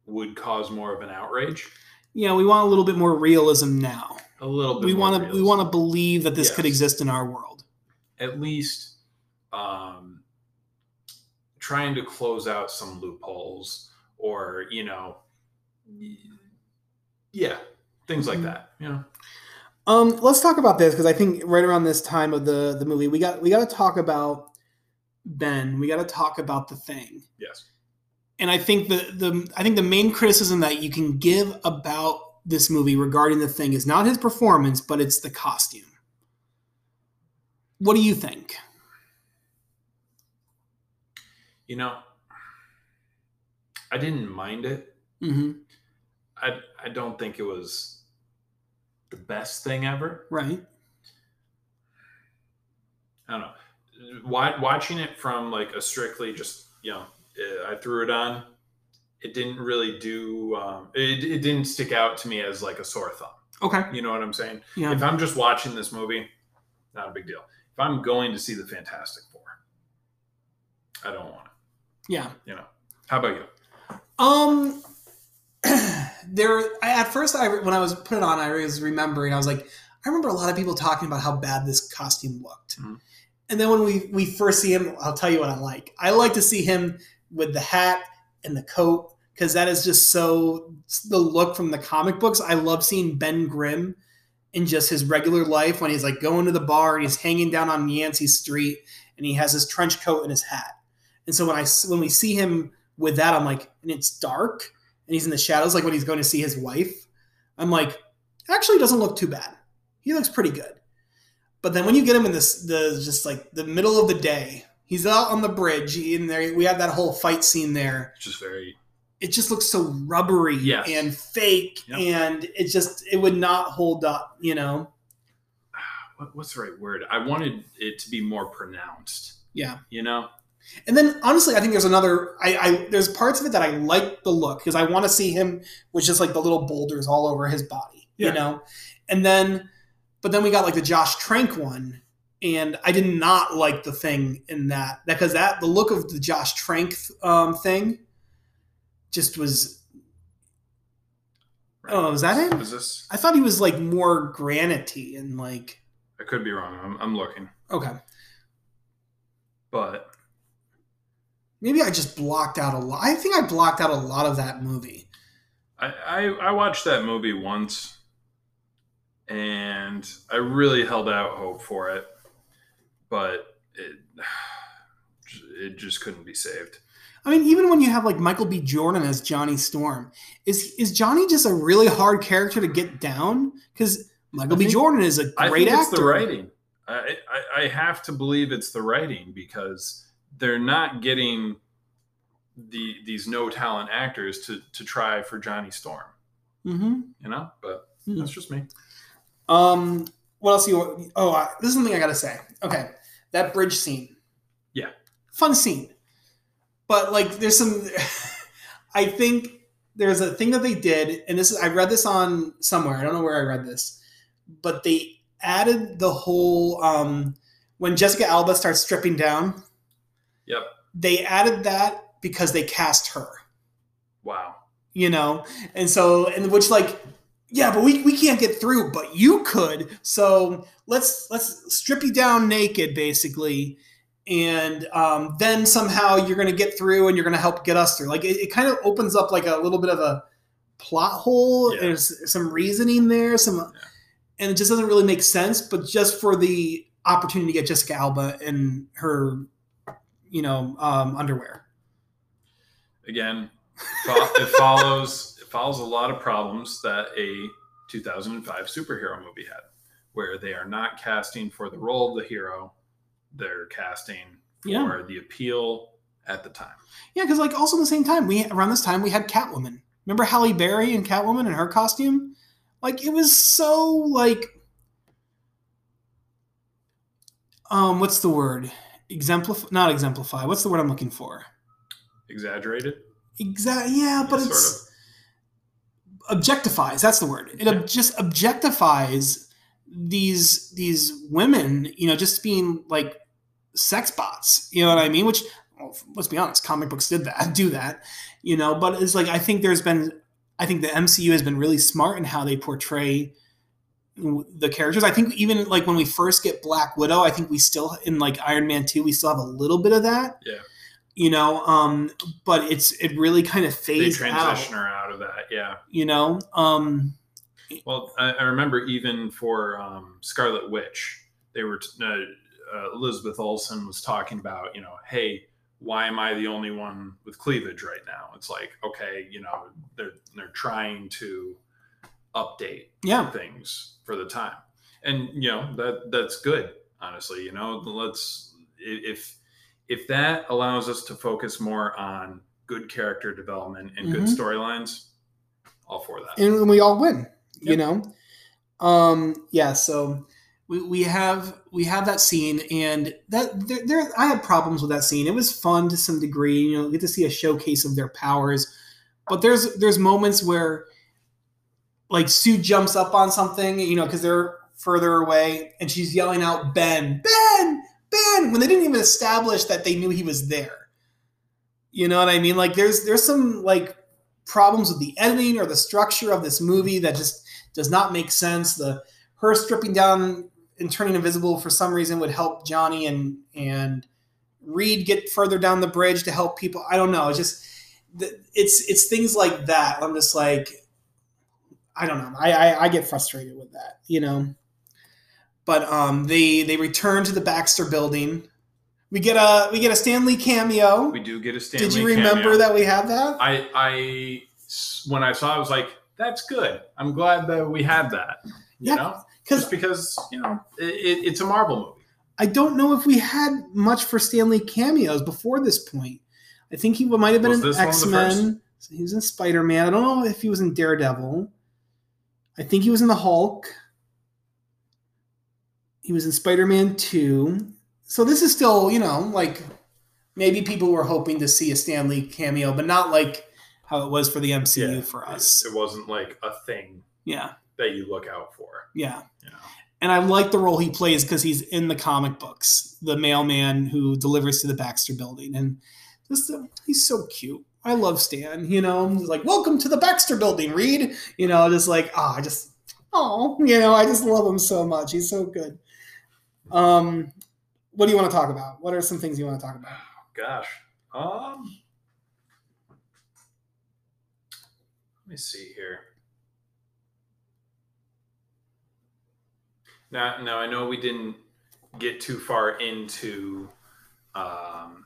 would cause more of an outrage. Yeah, we want a little bit more realism now. A little bit. We want to. We want to believe that this yes. could exist in our world. At least, um, trying to close out some loopholes, or you know, yeah, things like that. You know. Um, let's talk about this because I think right around this time of the the movie, we got we got to talk about Ben. We got to talk about the Thing. Yes. And I think the the I think the main criticism that you can give about this movie regarding the Thing is not his performance, but it's the costume. What do you think? You know, I didn't mind it. Mm-hmm. I, I don't think it was the best thing ever. Right. I don't know. Watching it from like a strictly just, you know, I threw it on. It didn't really do, um, it, it didn't stick out to me as like a sore thumb. Okay. You know what I'm saying? Yeah. If I'm just watching this movie, not a big deal. If I'm going to see the Fantastic Four, I don't want it. Yeah. You know, how about you? Um, there, I, at first I, when I was putting it on, I was remembering, I was like, I remember a lot of people talking about how bad this costume looked. Mm-hmm. And then when we, we first see him, I'll tell you what I like. I like to see him with the hat and the coat, because that is just so the look from the comic books. I love seeing Ben Grimm in just his regular life when he's like going to the bar and he's hanging down on Yancey Street and he has his trench coat and his hat. And so when I when we see him with that, I'm like, and it's dark and he's in the shadows, like when he's going to see his wife, I'm like, actually doesn't look too bad. He looks pretty good. But then when you get him in this the just like the middle of the day, he's out on the bridge in there. We have that whole fight scene there. Just very. It just looks so rubbery yes. and fake, yep. and it just it would not hold up, you know. What, what's the right word? I wanted it to be more pronounced. Yeah, you know. And then honestly, I think there's another. I, I there's parts of it that I like the look because I want to see him with just like the little boulders all over his body, yeah. you know. And then, but then we got like the Josh Trank one. And I did not like the Thing in that because that the look of the Josh Trank um, Thing just was. Right. Oh, is that him? Is this? I thought he was like more granitey and like. I could be wrong. I'm I'm looking. Okay. But. Maybe I just blocked out a lot. I think I blocked out a lot of that movie. I I, I watched that movie once, and I really held out hope for it. But it, it just couldn't be saved. I mean, even when you have like Michael B. Jordan as Johnny Storm, is is Johnny just a really hard character to get down? Because Michael think, B. Jordan is a great I think actor. It's the writing. I, I I have to believe it's the writing because they're not getting the these no talent actors to to try for Johnny Storm. Mm-hmm. You know, but mm. that's just me. Um, what else? You oh, I, this is something I gotta say. Okay, that bridge scene. Yeah, fun scene, but like, there's some. I think there's a thing that they did, and this is I read this on somewhere. I don't know where I read this, but they added the whole um, when Jessica Alba starts stripping down. Yep. They added that because they cast her. Wow. You know, and so and which like, yeah, but we, we can't get through, but you could. So let's let's strip you down naked, basically, and um, then somehow you're going to get through, and you're going to help get us through. Like it, it kind of opens up like a little bit of a plot hole. Yeah. There's some reasoning there, some, yeah. and it just doesn't really make sense. But just for the opportunity to get Jessica Alba and her. You know, um, underwear. Again, it follows it follows a lot of problems that a two thousand five superhero movie had, where they are not casting for the role of the hero; they're casting for yeah. the appeal at the time. Yeah, because like also at the same time, we around this time we had Catwoman. Remember Halle Berry and Catwoman and her costume? Like it was so like, um, what's the word? Exemplify, not exemplify. What's the word I'm looking for? Exaggerated. Exact. Yeah, but yeah, it's sort of. Objectifies. That's the word. It yeah. ob- just objectifies these these women. You know, just being like sex bots. You know what I mean? Which, well, let's be honest, comic books did that, do that. You know, but it's like I think there's been. I think the M C U has been really smart in how they portray the characters. I think even like when we first get Black Widow, I think we still in like Iron Man two, we still have a little bit of that. Yeah. You know, um, but it's it really kind of fades. They transition out, her out of that, yeah. You know, um, well, I, I remember even for um, Scarlet Witch, they were t- uh, uh, Elizabeth Olsen was talking about, you know, hey, why am I the only one with cleavage right now? It's like, okay, you know, they're they're trying to update yeah. things for the time, and you know that that's good, honestly. You know, let's if if that allows us to focus more on good character development and mm-hmm. good storylines, all for that, and we all win. Yep. You know, um, yeah. So we we have we have that scene, and that there, there I had problems with that scene. It was fun to some degree. You know, you get to see a showcase of their powers, but there's there's moments where. Like Sue jumps up on something, you know, because they're further away, and she's yelling out, "Ben, Ben, Ben!" When they didn't even establish that they knew he was there. You know what I mean? Like, there's there's some like problems with the editing or the structure of this movie that just does not make sense. The her stripping down and turning invisible for some reason would help Johnny and and Reed get further down the bridge to help people. I don't know. It's just it's it's things like that. I'm just like. I don't know. I, I I get frustrated with that, you know. But um, they they return to the Baxter Building. We get a we get a Stan Lee cameo. We do get a Stan Lee cameo. Did you remember cameo. that we have that? I I when I saw it, I was like, that's good. I'm glad that we had that. You yeah, know, just because you know it, it's a Marvel movie. I don't know if we had much for Stan Lee cameos before this point. I think he might have been was in X-Men. He was in Spider-Man. I don't know if he was in Daredevil. I think he was in the Hulk. He was in Spider-Man two. So this is still, you know, like maybe people were hoping to see a Stan Lee cameo, but not like how it was for the M C U yeah, for us. It wasn't like a thing yeah. that you look out for. Yeah. You know? And I like the role he plays because he's in the comic books, the mailman who delivers to the Baxter Building. And just uh, he's so cute. I love Stan, you know, he's like, welcome to the Baxter Building, Reed. You know, just like, ah, oh, I just, oh, you know, I just love him so much. He's so good. Um, what do you want to talk about? What are some things you want to talk about? Gosh. Um, let me see here. Now, now I know we didn't get too far into, um,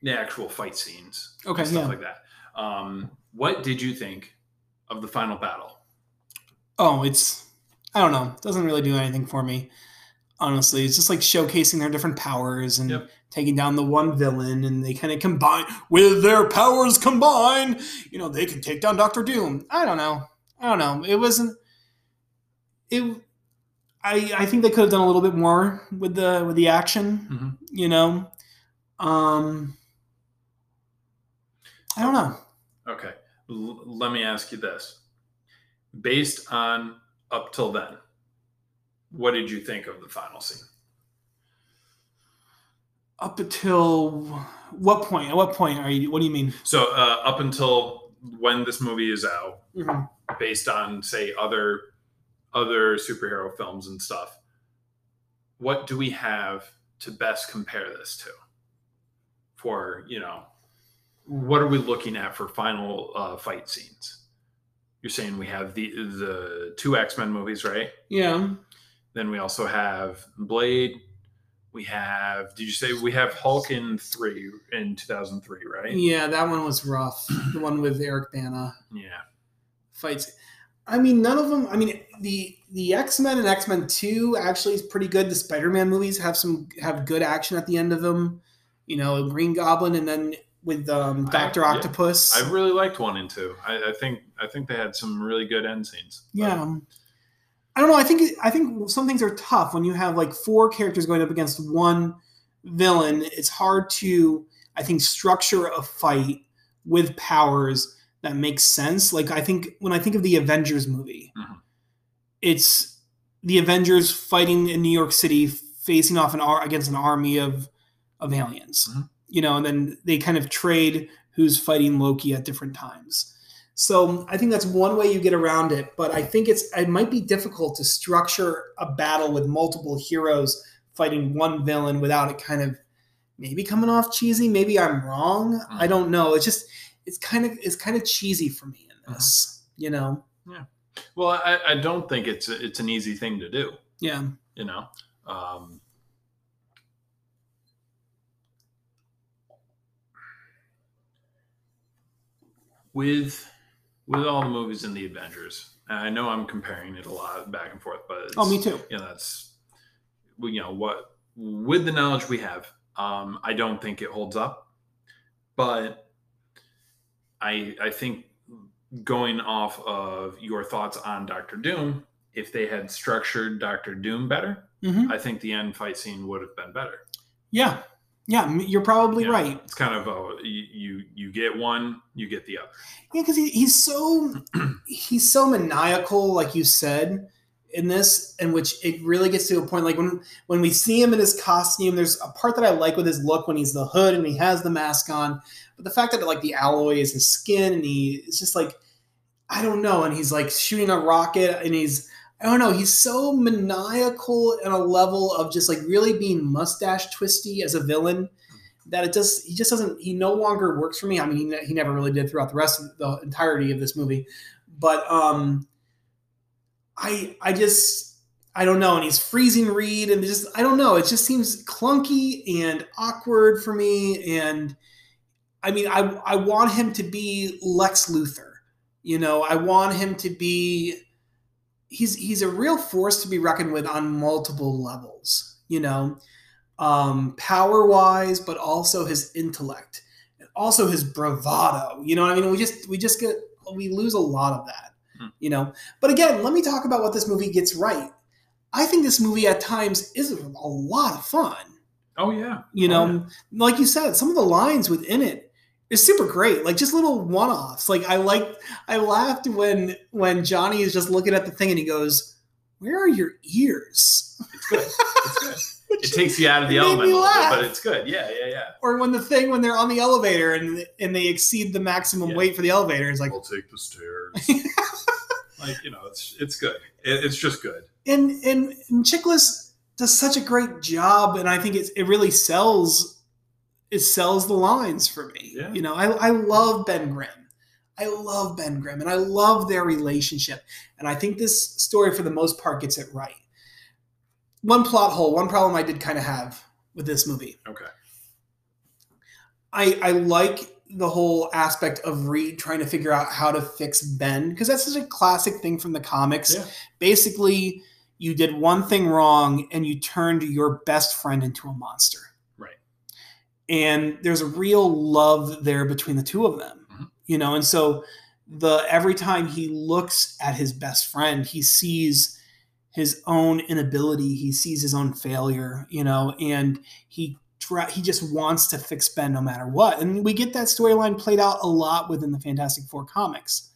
the actual fight scenes, okay, and stuff yeah. like that. Um, what did you think of the final battle? Oh, it's I don't know. It doesn't really do anything for me, honestly. It's just like showcasing their different powers and yep. taking down the one villain, and they kind of combine with their powers combined. You know, they can take down Doctor Doom. I don't know. I don't know. It wasn't. It. I I think they could have done a little bit more with the with the action. Mm-hmm. You know. Um. I don't know. Okay, L- let me ask you this. Based on up till then, what did you think of the final scene? Up until what point? At what point are you? What do you mean? So uh, up until when this movie is out, mm-hmm. based on say other other superhero films and stuff, what do we have to best compare this to? For you know, what are we looking at for final uh, fight scenes? You're saying we have the the two X-Men movies, right? Yeah. Then we also have Blade. We have, did you say we have Hulk in three in two thousand three, right? Yeah, that one was rough. The one with Eric Bana. Yeah. Fights. I mean, none of them, I mean, the the X-Men and X-Men two actually is pretty good. The Spider-Man movies have some, have good action at the end of them. You know, Green Goblin and then with um, Doctor I, Octopus. Yeah, I really liked one and two. I, I think I think they had some really good end scenes. But. Yeah. I don't know. I think I think some things are tough when you have like four characters going up against one villain. It's hard to, I think, structure a fight with powers that makes sense. Like I think when I think of the Avengers movie, mm-hmm. it's the Avengers fighting in New York City, facing off an against an army of of aliens. Mm-hmm. You know, and then they kind of trade who's fighting Loki at different times. So I think that's one way you get around it, but I think it's it might be difficult to structure a battle with multiple heroes fighting one villain without it kind of maybe coming off cheesy. Maybe I'm wrong. Mm-hmm. I don't know. It's just it's kind of it's kind of cheesy for me in this, mm-hmm. you know. Yeah. Well, I, I don't think it's a, it's an easy thing to do. Yeah. You know. Um, with With all the movies in the Avengers, I know I'm comparing it a lot back and forth, but it's, oh, me too. Yeah, you know, that's you know what with the knowledge we have, um, I don't think it holds up. But I I think going off of your thoughts on Doctor Doom, if they had structured Doctor Doom better, mm-hmm. I think the end fight scene would have been better. Yeah, yeah, you're probably yeah, right. It's kind of a you you get one, you get the other. Yeah, because he, he's so he's so maniacal, like you said, in this, in which it really gets to a point. Like when when we see him in his costume, there's a part that I like with his look when he's the hood and he has the mask on. But the fact that like the alloy is his skin, and he it's just like I don't know. And he's like shooting a rocket, and he's I don't know. He's so maniacal at a level of just like really being mustache twisty as a villain. That it just, he just doesn't, he no longer works for me. I mean, he, he never really did throughout the rest of the entirety of this movie. But um, I I just, I don't know. And he's freezing Reed and just, I don't know. It just seems clunky and awkward for me. And I mean, I, I want him to be Lex Luthor. You know, I want him to be, he's, he's a real force to be reckoned with on multiple levels, you know. Um, power wise, but also his intellect and also his bravado. You know what I mean? We just, we just get, we lose a lot of that, hmm. you know, but again, let me talk about what this movie gets right. I think this movie at times is a lot of fun. Oh yeah. You know, oh, yeah. Like you said, some of the lines within it is super great. Like just little one-offs. Like I like, I laughed when, when Johnny is just looking at the thing and he goes, "Where are your ears?" It's good. It's good. It takes you out of the element, but it's good. Yeah, yeah, yeah. Or when the thing, when they're on the elevator and and they exceed the maximum yeah. weight for the elevator, it's like, "I'll take the stairs." Like, you know, it's it's good. It, it's just good. And and, and Chiklis does such a great job, and I think it it really sells it sells the lines for me. Yeah. You know, I I love Ben Grimm. I love Ben Grimm, and I love their relationship. And I think this story, for the most part, gets it right. One plot hole, one problem I did kind of have with this movie. Okay. I I like the whole aspect of Reed trying to figure out how to fix Ben, because that's such a classic thing from the comics. Yeah. Basically, you did one thing wrong and you turned your best friend into a monster. Right. And there's a real love there between the two of them, mm-hmm. you know? And so the, every time he looks at his best friend, he sees his own inability. He sees his own failure, you know, and he, tra- he just wants to fix Ben no matter what. And we get that storyline played out a lot within the Fantastic Four comics.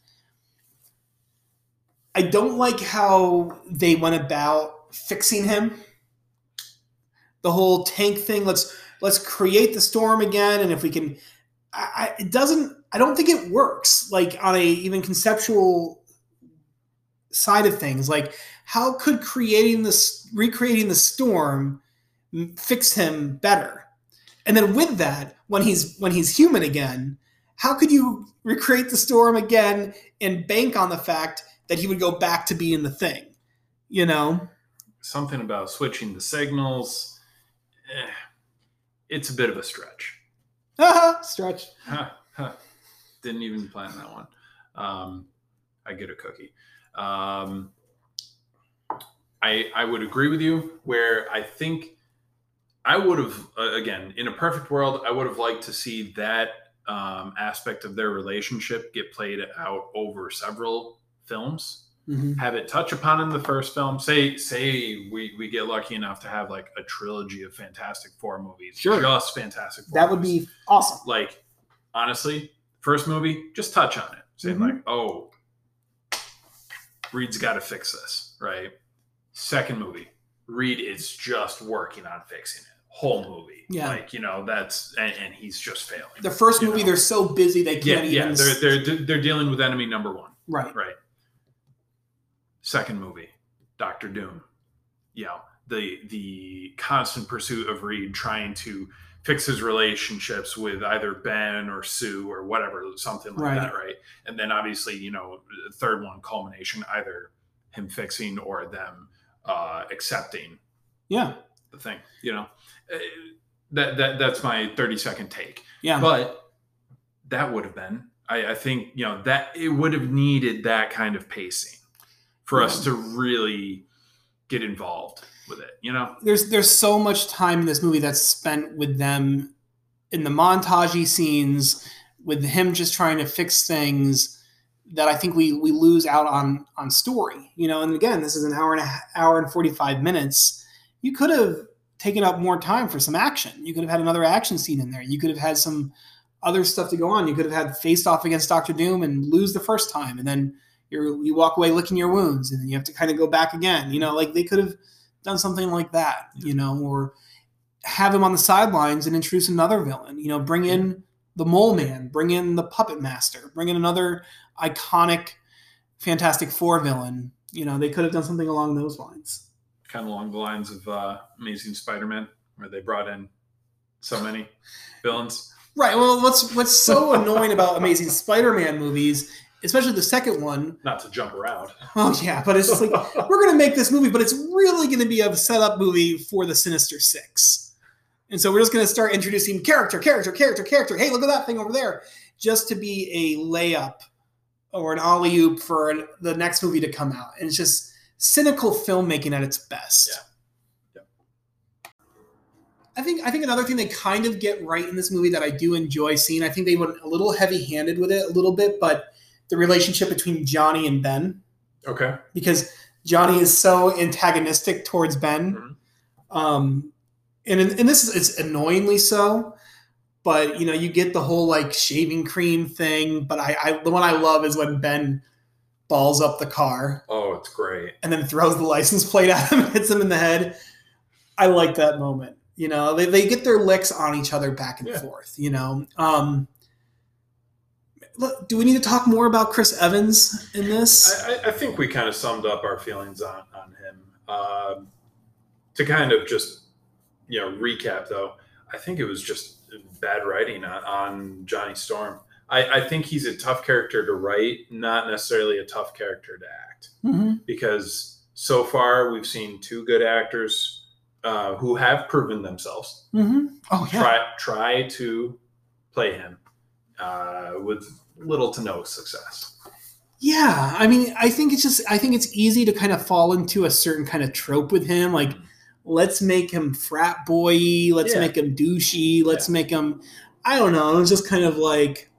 I don't like how they went about fixing him. The whole tank thing. Let's, let's create the storm again. And if we can, I, it doesn't, I don't think it works, like on a even conceptual side of things. Like, how could creating this, recreating the storm fix him better? And then with that, when he's, when he's human again, how could you recreate the storm again and bank on the fact that he would go back to being the thing, you know? Something about switching the signals. Eh, it's a bit of a stretch. Stretch. Didn't even plan that one. Um, I get a cookie. Um, I I would agree with you where I think I would have, uh, again, in a perfect world, I would have liked to see that um, aspect of their relationship get played out over several films, mm-hmm. have it touch upon in the first film. Say, say we, we get lucky enough to have like a trilogy of Fantastic Four movies, sure. just Fantastic Four. That movies. Would be awesome. Like, honestly, first movie, just touch on it. Saying mm-hmm. like, oh, Reed's got to fix this, right? Second movie, Reed is just working on fixing it. Whole movie. Yeah. Like, you know, that's, and, and he's just failing. The first movie, know? They're so busy they can't yeah, even. Yeah, they're, they're, they're dealing with enemy number one. Right. Right. Second movie, Doctor Doom. Yeah, the the constant pursuit of Reed trying to fix his relationships with either Ben or Sue or whatever, something like right. that, right? And then obviously, you know, the third one, culmination, either him fixing or them uh, accepting yeah. the thing, you know? that that That's my thirty-second take. Yeah. But that would have been, I, I think, you know, that it would have needed that kind of pacing for yeah. us to really get involved with it, you know? There's there's so much time in this movie that's spent with them in the montage-y scenes, with him just trying to fix things, that I think we we lose out on on story, you know? And again, this is an hour and a, hour and forty-five minutes. You could have taken up more time for some action. You could have had another action scene in there. You could have had some other stuff to go on. You could have had faced off against Doctor Doom and lose the first time, and then you're, you walk away licking your wounds, and then you have to kind of go back again. You know, like they could have done something like that, you know, or have him on the sidelines and introduce another villain, you know, bring in the Mole Man, bring in the Puppet Master, bring in another iconic Fantastic Four villain. You know, they could have done something along those lines. Kind of along the lines of uh, Amazing Spider-Man, where they brought in so many villains. Right. Well, what's what's so annoying about Amazing Spider-Man movies, especially the second one. Not to jump around. Oh, yeah. But it's just like, we're going to make this movie, but it's really going to be a setup movie for the Sinister Six. And so we're just going to start introducing character, character, character, character. Hey, look at that thing over there. Just to be a layup or an alley-oop for an, the next movie to come out. And it's just cynical filmmaking at its best. Yeah. I think I think another thing they kind of get right in this movie that I do enjoy seeing, I think they went a little heavy-handed with it a little bit, but the relationship between Johnny and Ben. Okay. Because Johnny is so antagonistic towards Ben. Mm-hmm. Um, and in, and this is it's annoyingly so, but, you know, you get the whole, like, shaving cream thing, but I, I the one I love is when Ben balls up the car. Oh, it's great. And then throws the license plate at him and hits him in the head. I like that moment. You know, they, they get their licks on each other back and yeah. forth, you know. Um, look, do we need to talk more about Chris Evans in this? I, I think we kind of summed up our feelings on, on him. Uh, to kind of just, you know, recap, though, I think it was just bad writing on, on Johnny Storm. I, I think he's a tough character to write, not necessarily a tough character to act. Mm-hmm. Because so far we've seen two good actors Uh, who have proven themselves. Mm-hmm. Oh, yeah. Try try to play him uh, with little to no success. Yeah, I mean, I think it's just I think it's easy to kind of fall into a certain kind of trope with him, like, let's make him frat boy-y, let's yeah. make him douchey, let's yeah. make him, I don't know, it was just kind of like,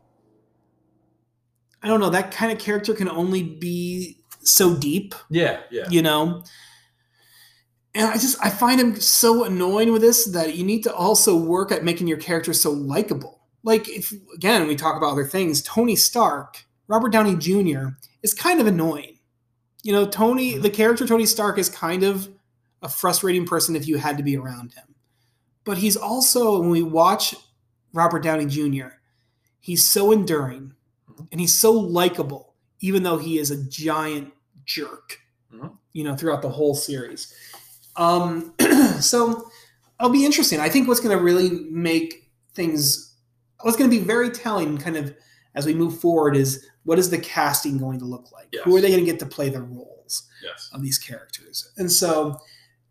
I don't know, that kind of character can only be so deep. Yeah, yeah. You know? And I just, I find him so annoying with this that you need to also work at making your character so likable. Like, if again, we talk about other things, Tony Stark, Robert Downey Junior is kind of annoying. You know, Tony, the character Tony Stark is kind of a frustrating person if you had to be around him. But he's also, when we watch Robert Downey Junior, he's so enduring and he's so likable, even though he is a giant jerk, mm-hmm. you know, throughout the whole series. Um, so it'll be interesting. I think what's going to really make things, what's going to be very telling kind of as we move forward is what is the casting going to look like? Yes. Who are they going to get to play the roles yes. of these characters? And so,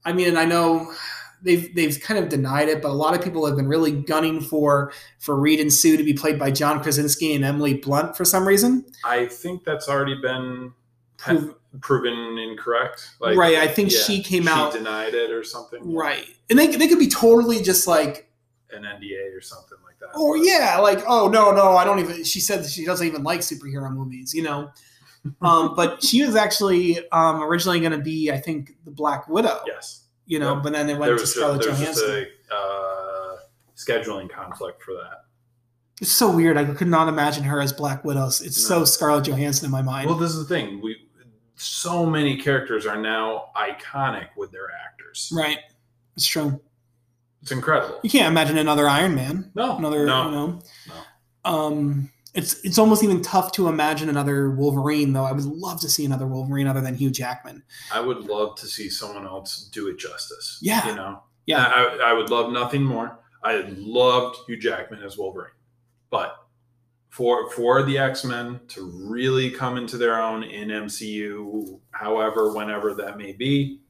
I mean, I know they've, they've kind of denied it, but a lot of people have been really gunning for, for Reed and Sue to be played by John Krasinski and Emily Blunt for some reason. I think that's already been Prove- proven incorrect. Like, right. I think yeah, she came she out denied it or something. Right. And they, they could be totally just like an N D A or something like that. Or but. yeah. Like, oh no, no, I don't even, she said that she doesn't even like superhero movies, you know? um, but she was actually um, originally going to be, I think, the Black Widow. Yes. You know, yep. but then they went to Scarlett Johansson. There was a uh, scheduling conflict for that. It's so weird. I could not imagine her as Black Widow. It's no. so Scarlett Johansson in my mind. Well, this is the thing. We so many characters are now iconic with their actors. Right. It's true. It's incredible. You can't imagine another Iron Man. No. Another. No. You know, no. Um. It's it's almost even tough to imagine another Wolverine, though. I would love to see another Wolverine other than Hugh Jackman. I would love to see someone else do it justice. Yeah. You know? Yeah. I, I would love nothing more. I loved Hugh Jackman as Wolverine. But for for the X-Men to really come into their own in M C U, however, whenever that may be,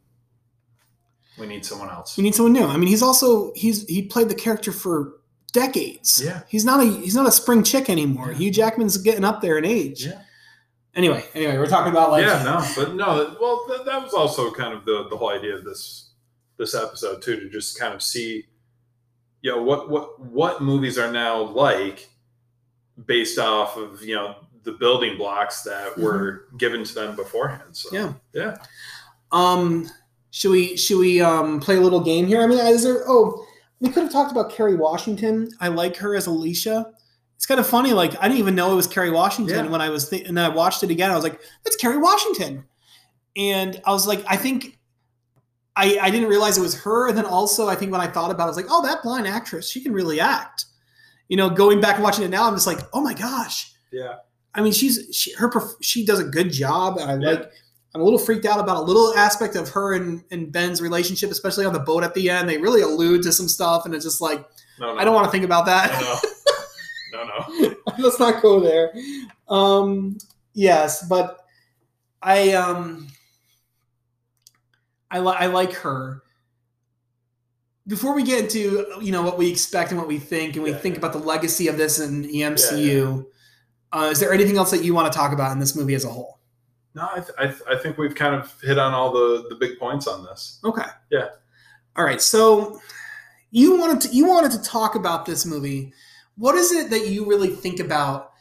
we need someone else. We need someone new. I mean, he's also he's he played the character for decades. Yeah. He's not a he's not a spring chick anymore. Yeah. Hugh Jackman's getting up there in age. Yeah. Anyway, anyway, we're talking about like Yeah, no, but no, well th- that was also kind of the the whole idea of this this episode too, to just kind of see you know what what what movies are now like based off of, you know, the building blocks that mm-hmm. were given to them beforehand. So yeah. Yeah. Um should we should we um play a little game here? I mean, is there oh we could have talked about Kerry Washington. I like her as Alicia. It's kind of funny. Like, I didn't even know it was Kerry Washington yeah. when I was th- – and I watched it again. I was like, that's Kerry Washington. And I was like, I think I, – I didn't realize it was her. And then also I think when I thought about it, I was like, oh, that blind actress, she can really act. You know, going back and watching it now, I'm just like, oh, my gosh. Yeah. I mean, she's she, her she does a good job. And I yeah. like – I'm a little freaked out about a little aspect of her and, and Ben's relationship, especially on the boat at the end. They really allude to some stuff, and it's just like, no, no, I don't want to think about that. No, no. no, no. Let's not go there. Um, yes, but I um, I, li- I like her. Before we get into you know what we expect and what we think, and we yeah, think yeah. about the legacy of this in the M C U, yeah, yeah. Uh, is there anything else that you want to talk about in this movie as a whole? No, I, th- I, th- I think we've kind of hit on all the, the big points on this. Okay. Yeah. All right. So you wanted to, you wanted to talk about this movie. What is it that you really think about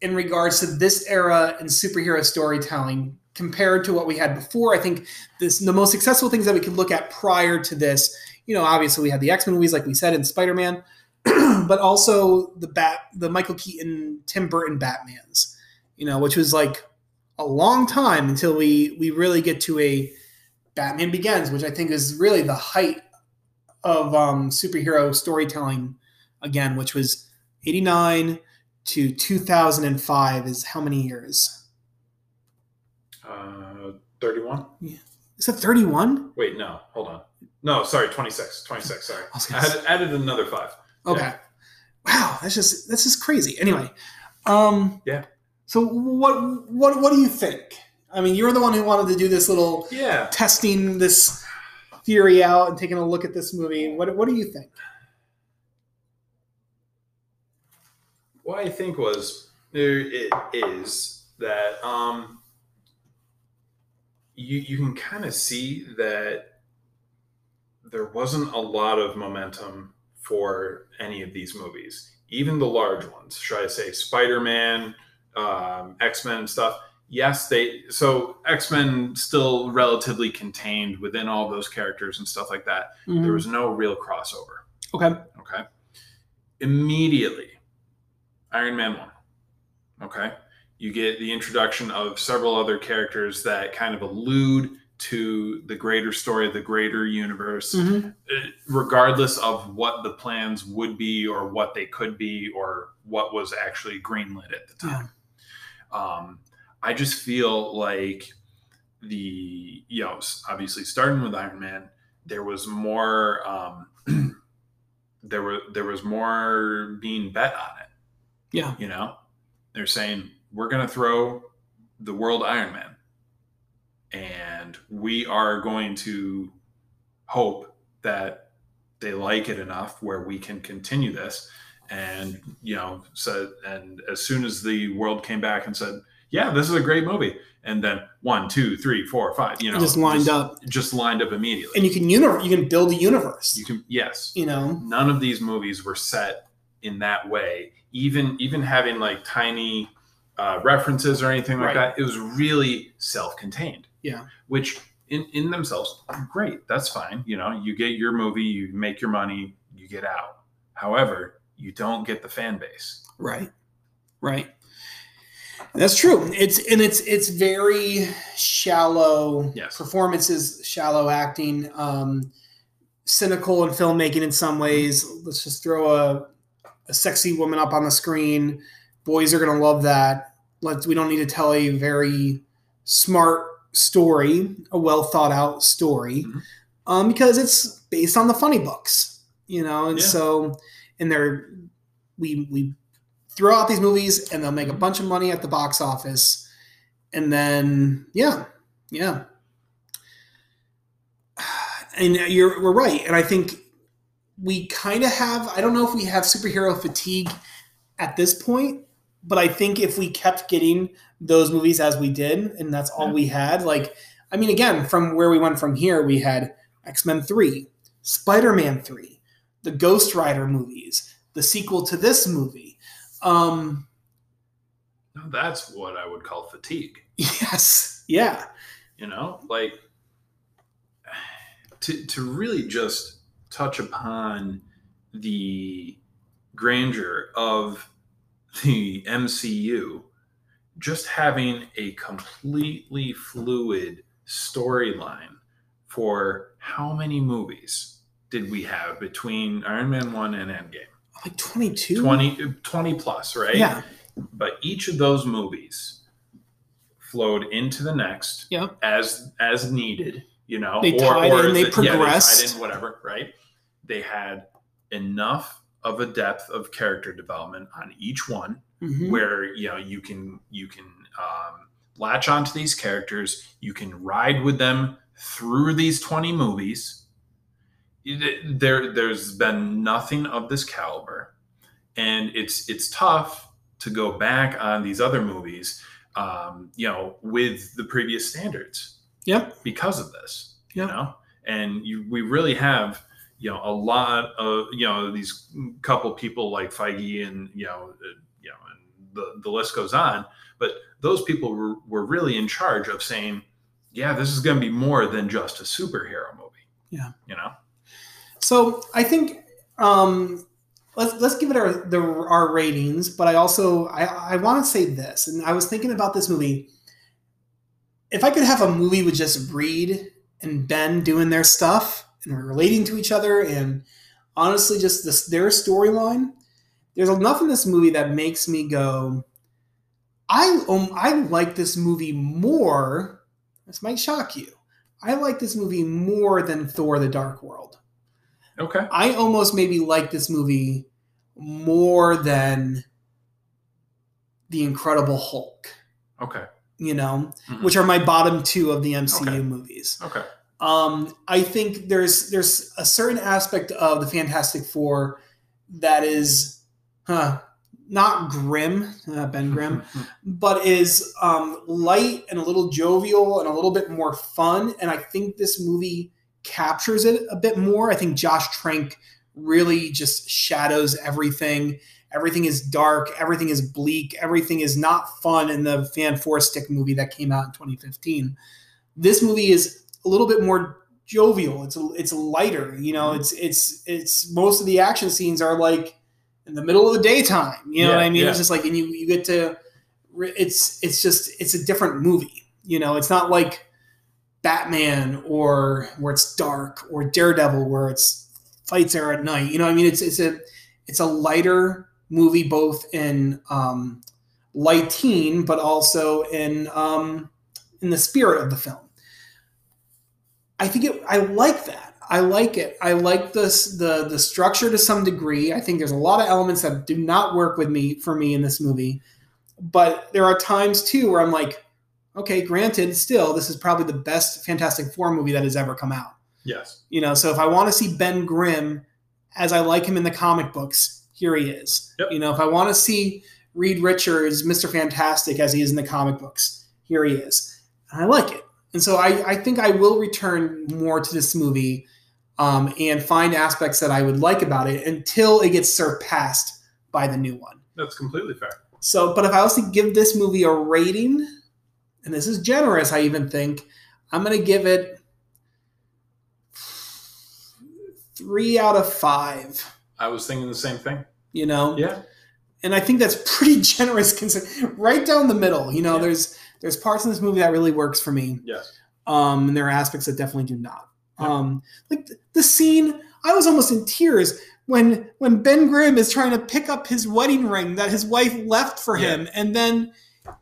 in regards to this era in superhero storytelling compared to what we had before? I think this the most successful things that we could look at prior to this, you know, obviously we had the X-Men movies, like we said, and Spider-Man, but also the Bat, the Michael Keaton, Tim Burton Batmans, you know, which was like a long time until we, we really get to a Batman Begins, which I think is really the height of um, superhero storytelling again, which was eighty-nine to two thousand five is how many years? Uh, thirty-one. Yeah. Is that thirty-one? Wait, no, hold on. No, sorry. twenty-six, twenty-six. Sorry. I, I had, added another five. Okay. Yeah. Wow. That's just, that's just crazy. Anyway. Um, yeah. So what what what do you think? I mean, you're the one who wanted to do this little yeah. testing this theory out and taking a look at this movie. What what do you think? What I think was it is that um, you you can kind of see that there wasn't a lot of momentum for any of these movies, even the large ones. Should I say Spider-Man, um, X-Men and stuff? Yes, they. So X-Men still relatively contained within all those characters and stuff like that. Mm-hmm. There was no real crossover. Okay. Okay. Immediately, Iron Man one. Okay. You get the introduction of several other characters that kind of allude to the greater story, the greater universe, mm-hmm. regardless of what the plans would be or what they could be or what was actually greenlit at the time. Yeah. Um, I just feel like the, you know, obviously starting with Iron Man, there was more, um, there were, there was more being bet on it. Yeah. You know, they're saying, we're going to throw the world Iron Man. And we are going to hope that they like it enough where we can continue this. And, you know, so, and as soon as the world came back and said, yeah, this is a great movie. And then one, two, three, four, five, you know, just lined just, up, just lined up immediately. And you can, universe, you can build a universe. You can, yes. You know, none of these movies were set in that way. Even, even having like tiny uh, references or anything like right. that, it was really self-contained. Yeah. Which in, in themselves, great. That's fine. You know, you get your movie, you make your money, you get out. However, you don't get the fan base. Right. Right. That's true. It's and it's it's very shallow yes. performances, shallow acting, um, cynical in filmmaking in some ways. Let's just throw a a sexy woman up on the screen. Boys are going to love that. Let's we don't need to tell a very smart story, a well thought out story, mm-hmm. um, because it's based on the funny books, you know, and yeah. so, and they're, we, we throw out these movies and they'll make a bunch of money at the box office. And then, yeah, yeah. And you're, we're right. And I think we kind of have, I don't know if we have superhero fatigue at this point, but I think if we kept getting those movies as we did, and that's all yeah. we had, like, I mean, again, from where we went from here, we had X-Men three, Spider-Man three, the Ghost Rider movies, the sequel to this movie. Um, that's what I would call fatigue. Yes. Yeah. You know, like to, to really just touch upon the grandeur of the M C U, just having a completely fluid storyline for how many movies did we have between Iron Man one and Endgame? Like twenty-two? twenty, twenty plus, right? Yeah. But each of those movies flowed into the next yeah. as as needed, you know? They or, tied or in, they the, progressed. Yeah, they tied in, whatever, right? They had enough of a depth of character development on each one mm-hmm. where, you know, you can, you can um, latch onto these characters. You can ride with them through these twenty movies. There, there's been nothing of this caliber, and it's, it's tough to go back on these other movies, um, you know, with the previous standards. Yep. Because of this, yep. you know, and you, we really have, you know, a lot of, you know, these couple people like Feige and, you know, uh, you know, and the, the list goes on, but those people were, were really in charge of saying, yeah, this is going to be more than just a superhero movie. Yeah. You know? So I think, um, let's, let's give it our, the, our ratings, but I also, I, I want to say this, and I was thinking about this movie. If I could have a movie with just Reed and Ben doing their stuff, and relating to each other, and honestly, just this, their storyline. There's enough in this movie that makes me go, I um, I like this movie more. This might shock you. I like this movie more than Thor: The Dark World. Okay. I almost maybe like this movie more than The Incredible Hulk. Okay. You know, mm-hmm. which are my bottom two of the M C U okay. movies. Okay. Um, I think there's there's a certain aspect of the Fantastic Four that is huh, not grim, uh, Ben Grimm, but is um, light and a little jovial and a little bit more fun. And I think this movie captures it a bit more. I think Josh Trank really just shadows everything. Everything is dark. Everything is bleak. Everything is not fun in the Fan Four Stick movie that came out in twenty fifteen. This movie is a little bit more jovial. It's a, it's lighter. You know, it's it's it's most of the action scenes are like in the middle of the daytime. You know yeah, what I mean? Yeah. It's just like, and you you get to it's it's just it's a different movie. You know, it's not like Batman or where it's dark, or Daredevil where it's fights are at night. You know what I mean? It's it's a it's a lighter movie, both in um, light teen, but also in um, in the spirit of the film. I think it. I like that. I like it. I like this the the structure to some degree. I think there's a lot of elements that do not work with me for me in this movie, but there are times too where I'm like, okay, granted, still this is probably the best Fantastic Four movie that has ever come out. Yes. You know, so if I want to see Ben Grimm as I like him in the comic books, here he is. Yep. You know, if I want to see Reed Richards, Mister Fantastic, as he is in the comic books, here he is. And I like it. And so I, I think I will return more to this movie um, and find aspects that I would like about it until it gets surpassed by the new one. That's completely fair. So, but if I was to give this movie a rating, and this is generous, I even think, I'm going to give it three out of five. I was thinking the same thing. You know? Yeah. And I think that's pretty generous, considering right down the middle. You know, yeah. there's there's parts in this movie that really works for me. Yes. Um, and there are aspects that definitely do not. Yeah. Um, like the, the scene, I was almost in tears when when Ben Grimm is trying to pick up his wedding ring that his wife left for yeah. him, and then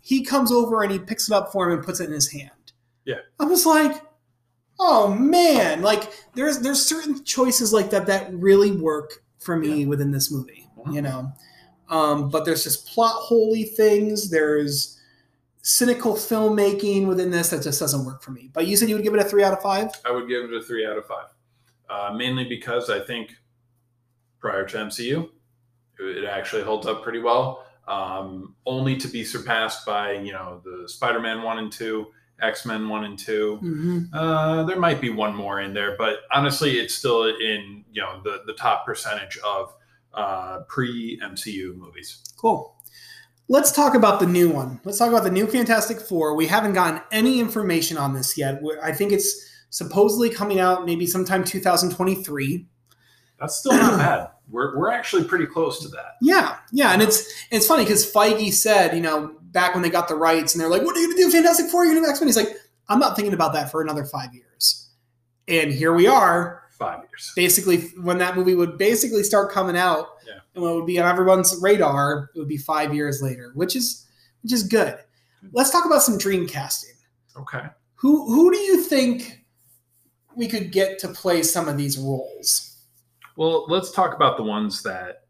he comes over and he picks it up for him and puts it in his hand. Yeah. I was like, oh man, like there's there's certain choices like that that really work for me yeah. within this movie, yeah. you know, um, but there's just plot holy things. There's cynical filmmaking within this that just doesn't work for me. But you said you would give it a three out of five. I would give it a three out of five, uh, mainly because I think prior to M C U, it actually holds up pretty well, um, only to be surpassed by, you know, the Spider-Man one and two, X-Men one and two. Mm-hmm. Uh, there might be one more in there, but honestly, it's still in, you know, the, the top percentage of uh, pre-M C U movies. Cool. Let's talk about the new one. Let's talk about the new Fantastic Four. We haven't gotten any information on this yet. I think it's supposedly coming out maybe sometime two thousand twenty-three. That's still not bad. We're we're actually pretty close to that. Yeah, yeah, and it's it's funny because Feige said, you know, back when they got the rights, and they're like, "What are you going to do, Fantastic Four? You're going to do X-Men?" He's like, "I'm not thinking about that for another five years." And here we are, five years. Basically, when that movie would basically start coming out, yeah. and when it would be on everyone's radar, it would be five years later, which is which is good. Let's talk about some dream casting. Okay, who who do you think we could get to play some of these roles? Well, let's talk about the ones that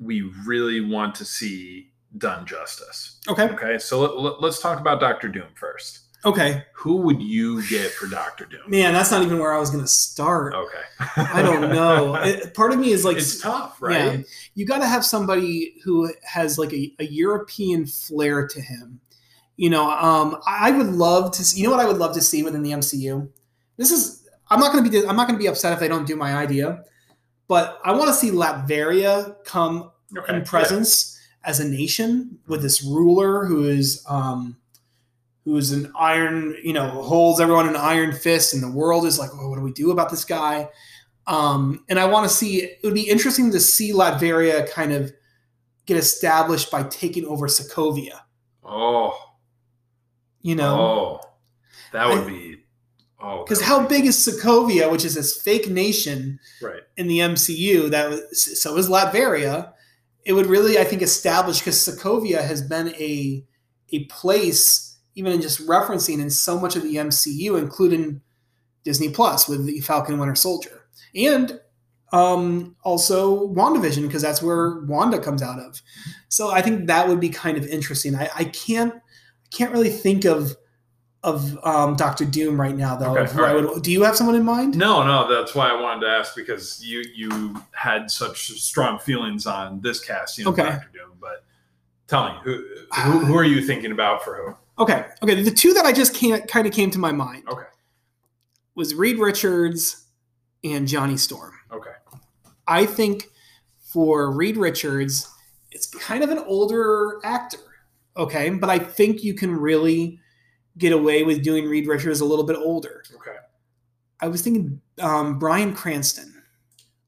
we really want to see done justice. Okay. Okay. So let, let, let's talk about Doctor Doom first. Okay. Who would you get for Doctor Doom? Man, that's not even where I was going to start. Okay. I don't know. It, part of me is like... It's tough, right? Yeah, you got to have somebody who has like a, a European flair to him. You know, um, I would love to see... You know what I would love to see within the M C U? This is... I'm not going to be... I'm not going to be upset if they don't do my idea. But I want to see Latveria come okay. in presence yeah. as a nation with this ruler who is um, who is an iron, you know, holds everyone in an iron fist, and the world is like, oh, what do we do about this guy? Um, and I want to see, it would be interesting to see Latveria kind of get established by taking over Sokovia. Oh. You know? Oh. That would I, be... Oh, because how big is Sokovia, which is this fake nation right. in the M C U? That was, so is Latveria. It would really, I think, establish, because Sokovia has been a a place, even in just referencing in so much of the M C U, including Disney Plus with the Falcon Winter Soldier, and um, also WandaVision, because that's where Wanda comes out of. So I think that would be kind of interesting. I, I can't I can't really think of. Of um, Doctor Doom right now, though. Okay, right. Would, do you have someone in mind? No, no. That's why I wanted to ask, because you you had such strong feelings on this cast, you know, okay. Doctor Doom. But tell me, who, who who are you thinking about for who? Okay, okay. The two that I just came, kind of came to my mind. Okay. was Reed Richards and Johnny Storm. Okay. I think for Reed Richards, it's kind of an older actor. Okay. But I think you can really get away with doing Reed Richards a little bit older. Okay. I was thinking um, Bryan Cranston.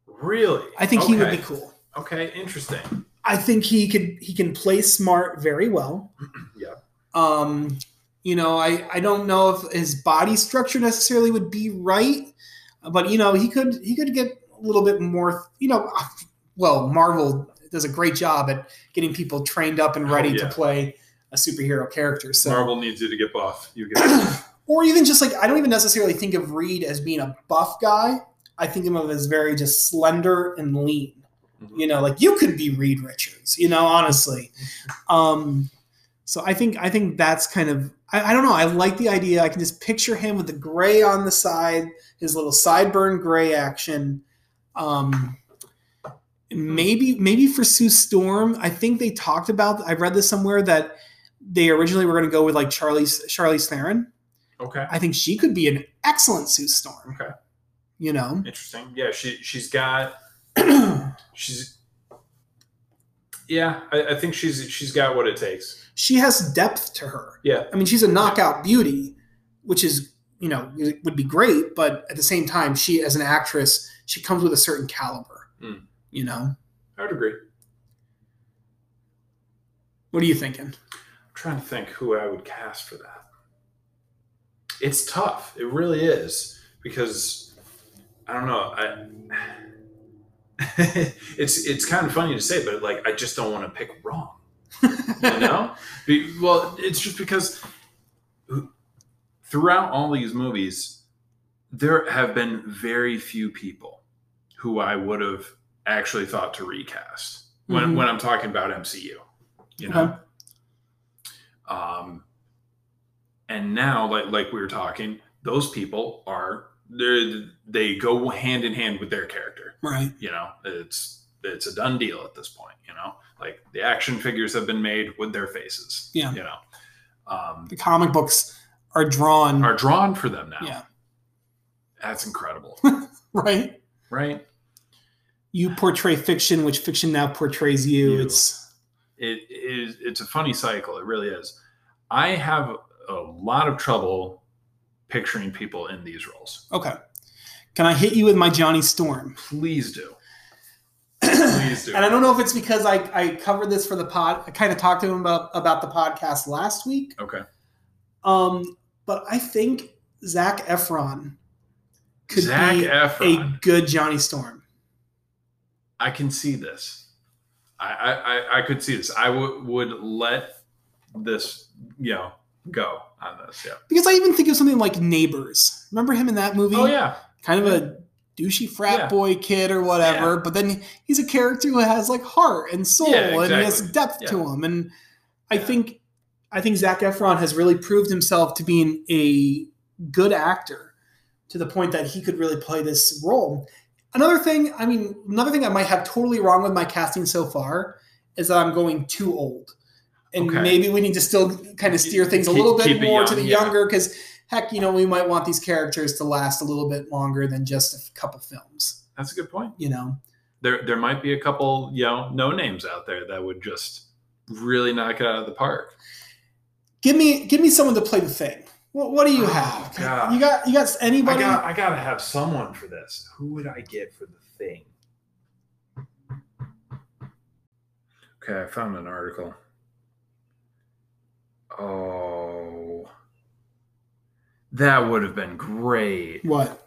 Really? I think okay. he would be cool. Okay. Interesting. I think he could, he can play smart very well. Yeah. Um, you know, I, I don't know if his body structure necessarily would be right, but you know, he could, he could get a little bit more, you know, well, Marvel does a great job at getting people trained up and ready oh, yeah. to play a superhero character. So Marvel needs you to get buff. You get Or even just like, I don't even necessarily think of Reed as being a buff guy. I think of him as very just slender and lean, mm-hmm. you know, like you could be Reed Richards, you know, honestly. Um, So I think I think that's kind of I, I don't know. I like the idea. I can just picture him with the gray on the side, his little sideburn gray action. Um, maybe maybe for Sue Storm, I think they talked about. I read this somewhere that they originally were going to go with like Charlize Charlize Theron. Okay. I think she could be an excellent Sue Storm. Okay. You know. Interesting. Yeah. She she's got she's. Yeah, I, I think she's she's got what it takes. She has depth to her. Yeah. I mean, she's a knockout beauty, which is, you know, would be great. But at the same time, she, as an actress, she comes with a certain caliber, mm. you know? I would agree. What are you thinking? I'm trying to think who I would cast for that. It's tough. It really is. Because, I don't know, I... it's it's kind of funny to say, but like I just don't want to pick wrong, you know. Be, well, it's just because throughout all these movies, there have been very few people who I would have actually thought to recast when mm-hmm. when I'm talking about M C U, you know. Okay. Um, and now, like like we were talking, those people are. They're, they go hand in hand with their character, right? You know, it's it's a done deal at this point. You know, like the action figures have been made with their faces. Yeah, you know, um, the comic books are drawn are drawn for them now. Yeah, that's incredible, right? Right. You portray fiction, which fiction now portrays you. you. It's it is it's a funny cycle. It really is. I have a lot of trouble picturing people in these roles. Okay. Can I hit you with my Johnny Storm? Please do. Please do. And I don't know if it's because I, I covered this for the pod. I kind of talked to him about, about the podcast last week. Okay. Um, but I think Zac Efron could Zac be Efron. a good Johnny Storm. I can see this. I, I, I could see this. I w- would let this, you know, go on this, yeah. Because I even think of something like Neighbors. Remember him in that movie? Oh, yeah. Kind of a douchey frat yeah. boy kid or whatever, yeah. but then he's a character who has like heart and soul yeah, exactly. and he has depth yeah. to him. And I yeah. think I think Zac Efron has really proved himself to being a good actor to the point that he could really play this role. Another thing, I mean, another thing I might have totally wrong with my casting so far is that I'm going too old. And okay. maybe we need to still kind of steer things keep, a little bit more young, to the yeah. younger because, heck, you know, we might want these characters to last a little bit longer than just a couple films. That's a good point. You know, there there might be a couple, you know, no names out there that would just really knock it out of the park. Give me give me someone to play the Thing. What, what do you oh, have? God. You got you got anybody? I got I gotta have someone for this. Who would I get for the Thing? Okay, I found an article. Oh, that would have been great. What?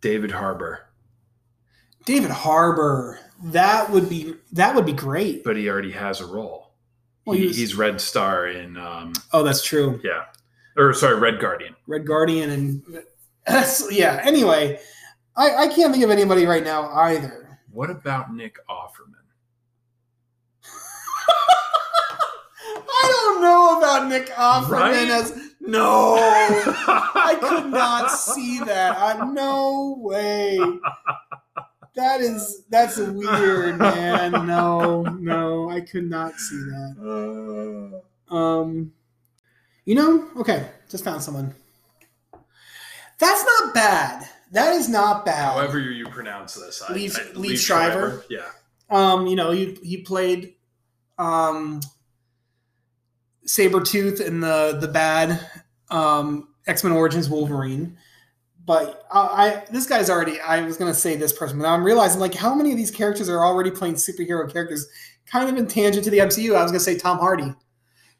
David Harbour. David Harbour. That would be that would be great. But he already has a role. Well, he, he was... He's Red Star in. Um, oh, that's true. Yeah, or sorry, Red Guardian. Red Guardian and yeah. Anyway, I, I can't think of anybody right now either. What about Nick Offerman? I don't know about Nick Offerman right? as no. I could not see that. I, no way. That is that's weird, man. No, no, I could not see that. Um, you know, okay, just found someone. That's not bad. That is not bad. However you, you pronounce this. I, Leave, I, Lee Shriver. Yeah. Um, you know, he, he played um, Sabretooth in the, the bad um, X-Men Origins Wolverine. But I, I this guy's already, I was going to say this person, but now I'm realizing, like, how many of these characters are already playing superhero characters kind of in tangent to the M C U? I was going to say Tom Hardy.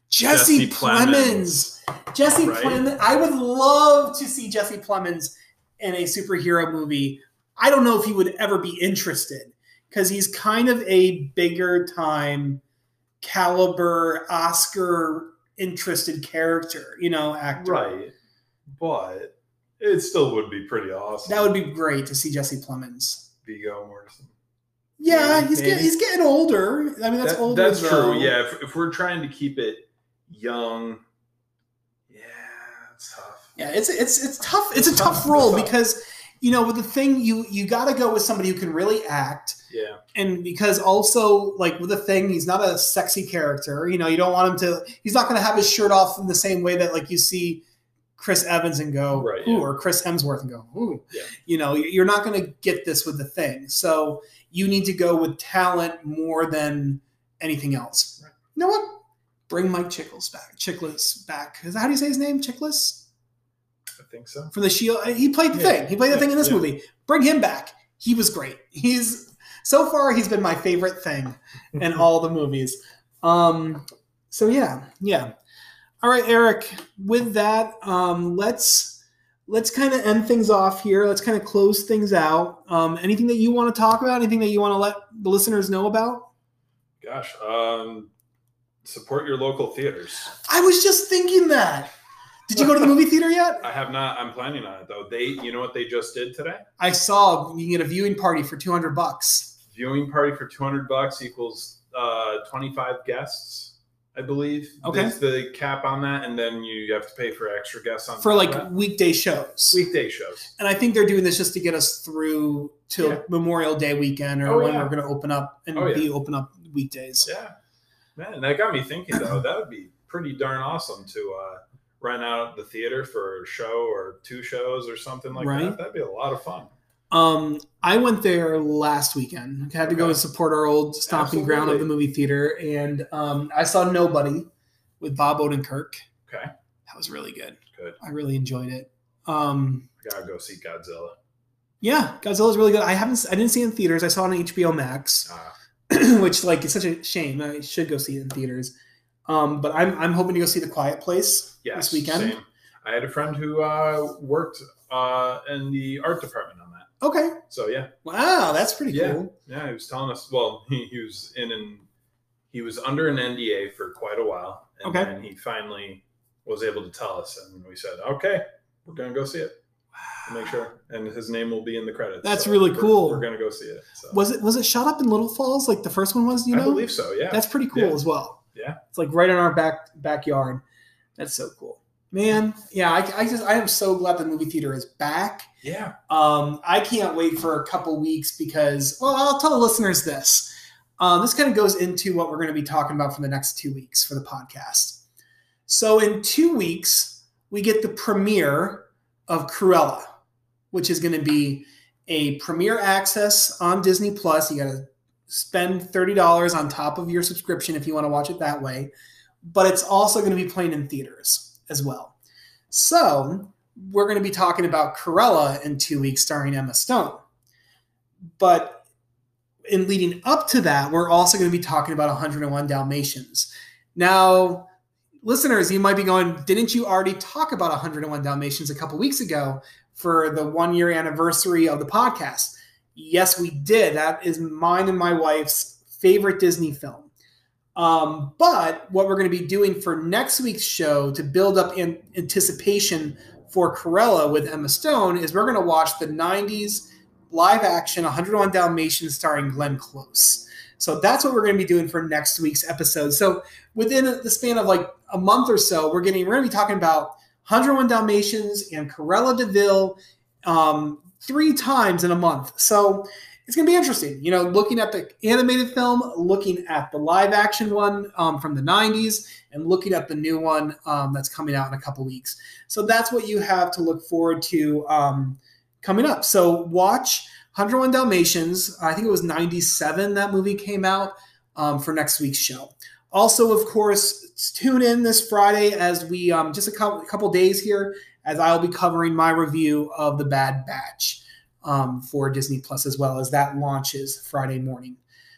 Jesse, Jesse Plemons. Plemons. Jesse right? Plemons. I would love to see Jesse Plemons in a superhero movie. I don't know if he would ever be interested because he's kind of a bigger time caliber Oscar interested character, you know, actor. Right. But it still would be pretty awesome. That would be great to see Jesse Plemons. Viggo Mortensen. Yeah, yeah, he's getting, he's getting older. I mean, that's that, older. That's though. True. Yeah, if, if we're trying to keep it young, yeah, it's tough. Yeah, it's it's it's tough. It's, it's a tough, tough role tough. Because you know, with the thing, you you got to go with somebody who can really act. Yeah. And because also, like with the thing, he's not a sexy character. You know, you don't want him to. He's not going to have his shirt off in the same way that like you see Chris Evans and go, right, ooh, yeah. or Chris Hemsworth and go, ooh. Yeah. You know, you're not going to get this with the thing. So you need to go with talent more than anything else. Right. You know what? Bring Mike Chiklis back. Chiklis back. Is that how do you say his name? Chiklis? I think so. From The Shield. He played the yeah. thing. He played the yeah. thing in this yeah. movie. Bring him back. He was great. He's so far, he's been my favorite thing in all the movies. Um, so yeah, yeah. All right, Eric, with that, um, let's let's kind of end things off here. Let's kind of close things out. Um, anything that you want to talk about? Anything that you want to let the listeners know about? Gosh, um, support your local theaters. I was just thinking that. Did you go to the movie theater yet? I have not. I'm planning on it, though. They, you know what they just did today? I saw you can get a viewing party for two hundred bucks. Viewing party for two hundred bucks equals uh, twenty-five guests. I believe. Okay. There's the cap on that, and then you have to pay for extra guests on for like that. weekday shows. Weekday shows. And I think they're doing this just to get us through to yeah. Memorial Day weekend, or oh, when yeah. we're going to open up and oh, be yeah. open up weekdays. Yeah, man, that got me thinking though. That would be pretty darn awesome to uh, rent out the theater for a show or two shows or something like right? that. That'd be a lot of fun. Um, I went there last weekend. I had to okay. go and support our old stomping Absolutely. ground of the movie theater. And um, I saw Nobody with Bob Odenkirk. Okay. That was really good. Good. I really enjoyed it. Um, I gotta go see Godzilla. Yeah, Godzilla's really good. I haven't, I didn't see it in theaters. I saw it on H B O Max, ah. which like is such a shame. I should go see it in theaters. Um, but I'm, I'm hoping to go see The Quiet Place yes, this weekend. Same. I had a friend who uh, worked uh, in the art department on that. Okay. So, yeah. Wow, that's pretty yeah. cool. Yeah, he was telling us, well, he, he was in an, he was under an N D A for quite a while. And okay. then he finally was able to tell us. And we said, okay, we're going to go see it. Wow. Make sure. And his name will be in the credits. That's so really we're, cool. We're going to go see it. So. Was it was it shot up in Little Falls like the first one was, you know? I believe so, yeah. That's pretty cool yeah. as well. Yeah. It's like right in our back backyard. That's so cool. Man, yeah, I, I just I am so glad the movie theater is back. Yeah. Um, I can't wait for a couple weeks because, well, I'll tell the listeners this. Uh, this kind of goes into what we're going to be talking about for the next two weeks for the podcast. So in two weeks, we get the premiere of Cruella, which is going to be a premiere access on Disney Plus. You got to spend thirty dollars on top of your subscription if you want to watch it that way. But it's also going to be playing in theaters as well. So we're going to be talking about Cruella in two weeks starring Emma Stone. But in leading up to that, we're also going to be talking about one oh one Dalmatians. Now, listeners, you might be going, didn't you already talk about one oh one Dalmatians a couple weeks ago for the one year anniversary of the podcast? Yes, we did. That is mine and my wife's favorite Disney film. Um, but what we're going to be doing for next week's show to build up in anticipation for Cruella with Emma Stone is we're going to watch the nineties live action one oh one Dalmatians starring Glenn Close. So that's what we're going to be doing for next week's episode. So within the span of like a month or so, we're getting, we're going to be talking about one oh one Dalmatians and Cruella de Vil, um, three times in a month. So it's going to be interesting. You know, looking at the animated film, looking at the live action one um, from the nineties, and looking at the new one um, that's coming out in a couple weeks. So that's what you have to look forward to um, coming up. So watch one oh one Dalmatians. I think it was ninety-seven that movie came out um, for next week's show. Also, of course, tune in this Friday as we um, just a couple, couple days here, as I'll be covering my review of The Bad Batch um, for Disney Plus as well, as that launches Friday morning.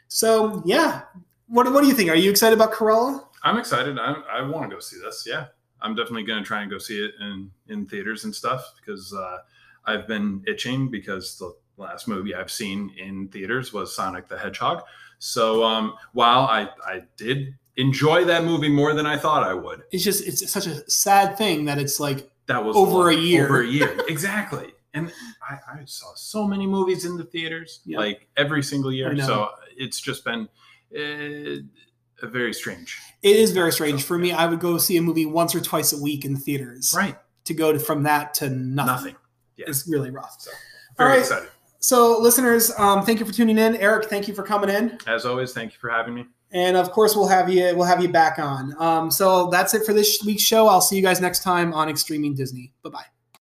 So, yeah. What, what do you think? Are you excited about Cruella? I'm excited. I'm, I want to go see this, yeah. I'm definitely going to try and go see it in, in theaters and stuff, because uh, I've been itching, because the last movie I've seen in theaters was Sonic the Hedgehog. So um, while I, I did enjoy that movie more than I thought I would. It's just, it's such a sad thing that it's like, that was over a year. Over a year, exactly. And I, I saw so many movies in the theaters, yeah. like every single year. So it's just been uh, very strange. It is very strange so, for me. I would go see a movie once or twice a week in theaters. Right. To go to, from that to nothing. Nothing. Yeah. It's really rough. So very All right. excited. So listeners, um, thank you for tuning in. Eric, thank you for coming in. As always, thank you for having me. And of course, we'll have you we'll have you back on. Um, so that's it for this week's show. I'll see you guys next time on Extreming Disney. Bye-bye.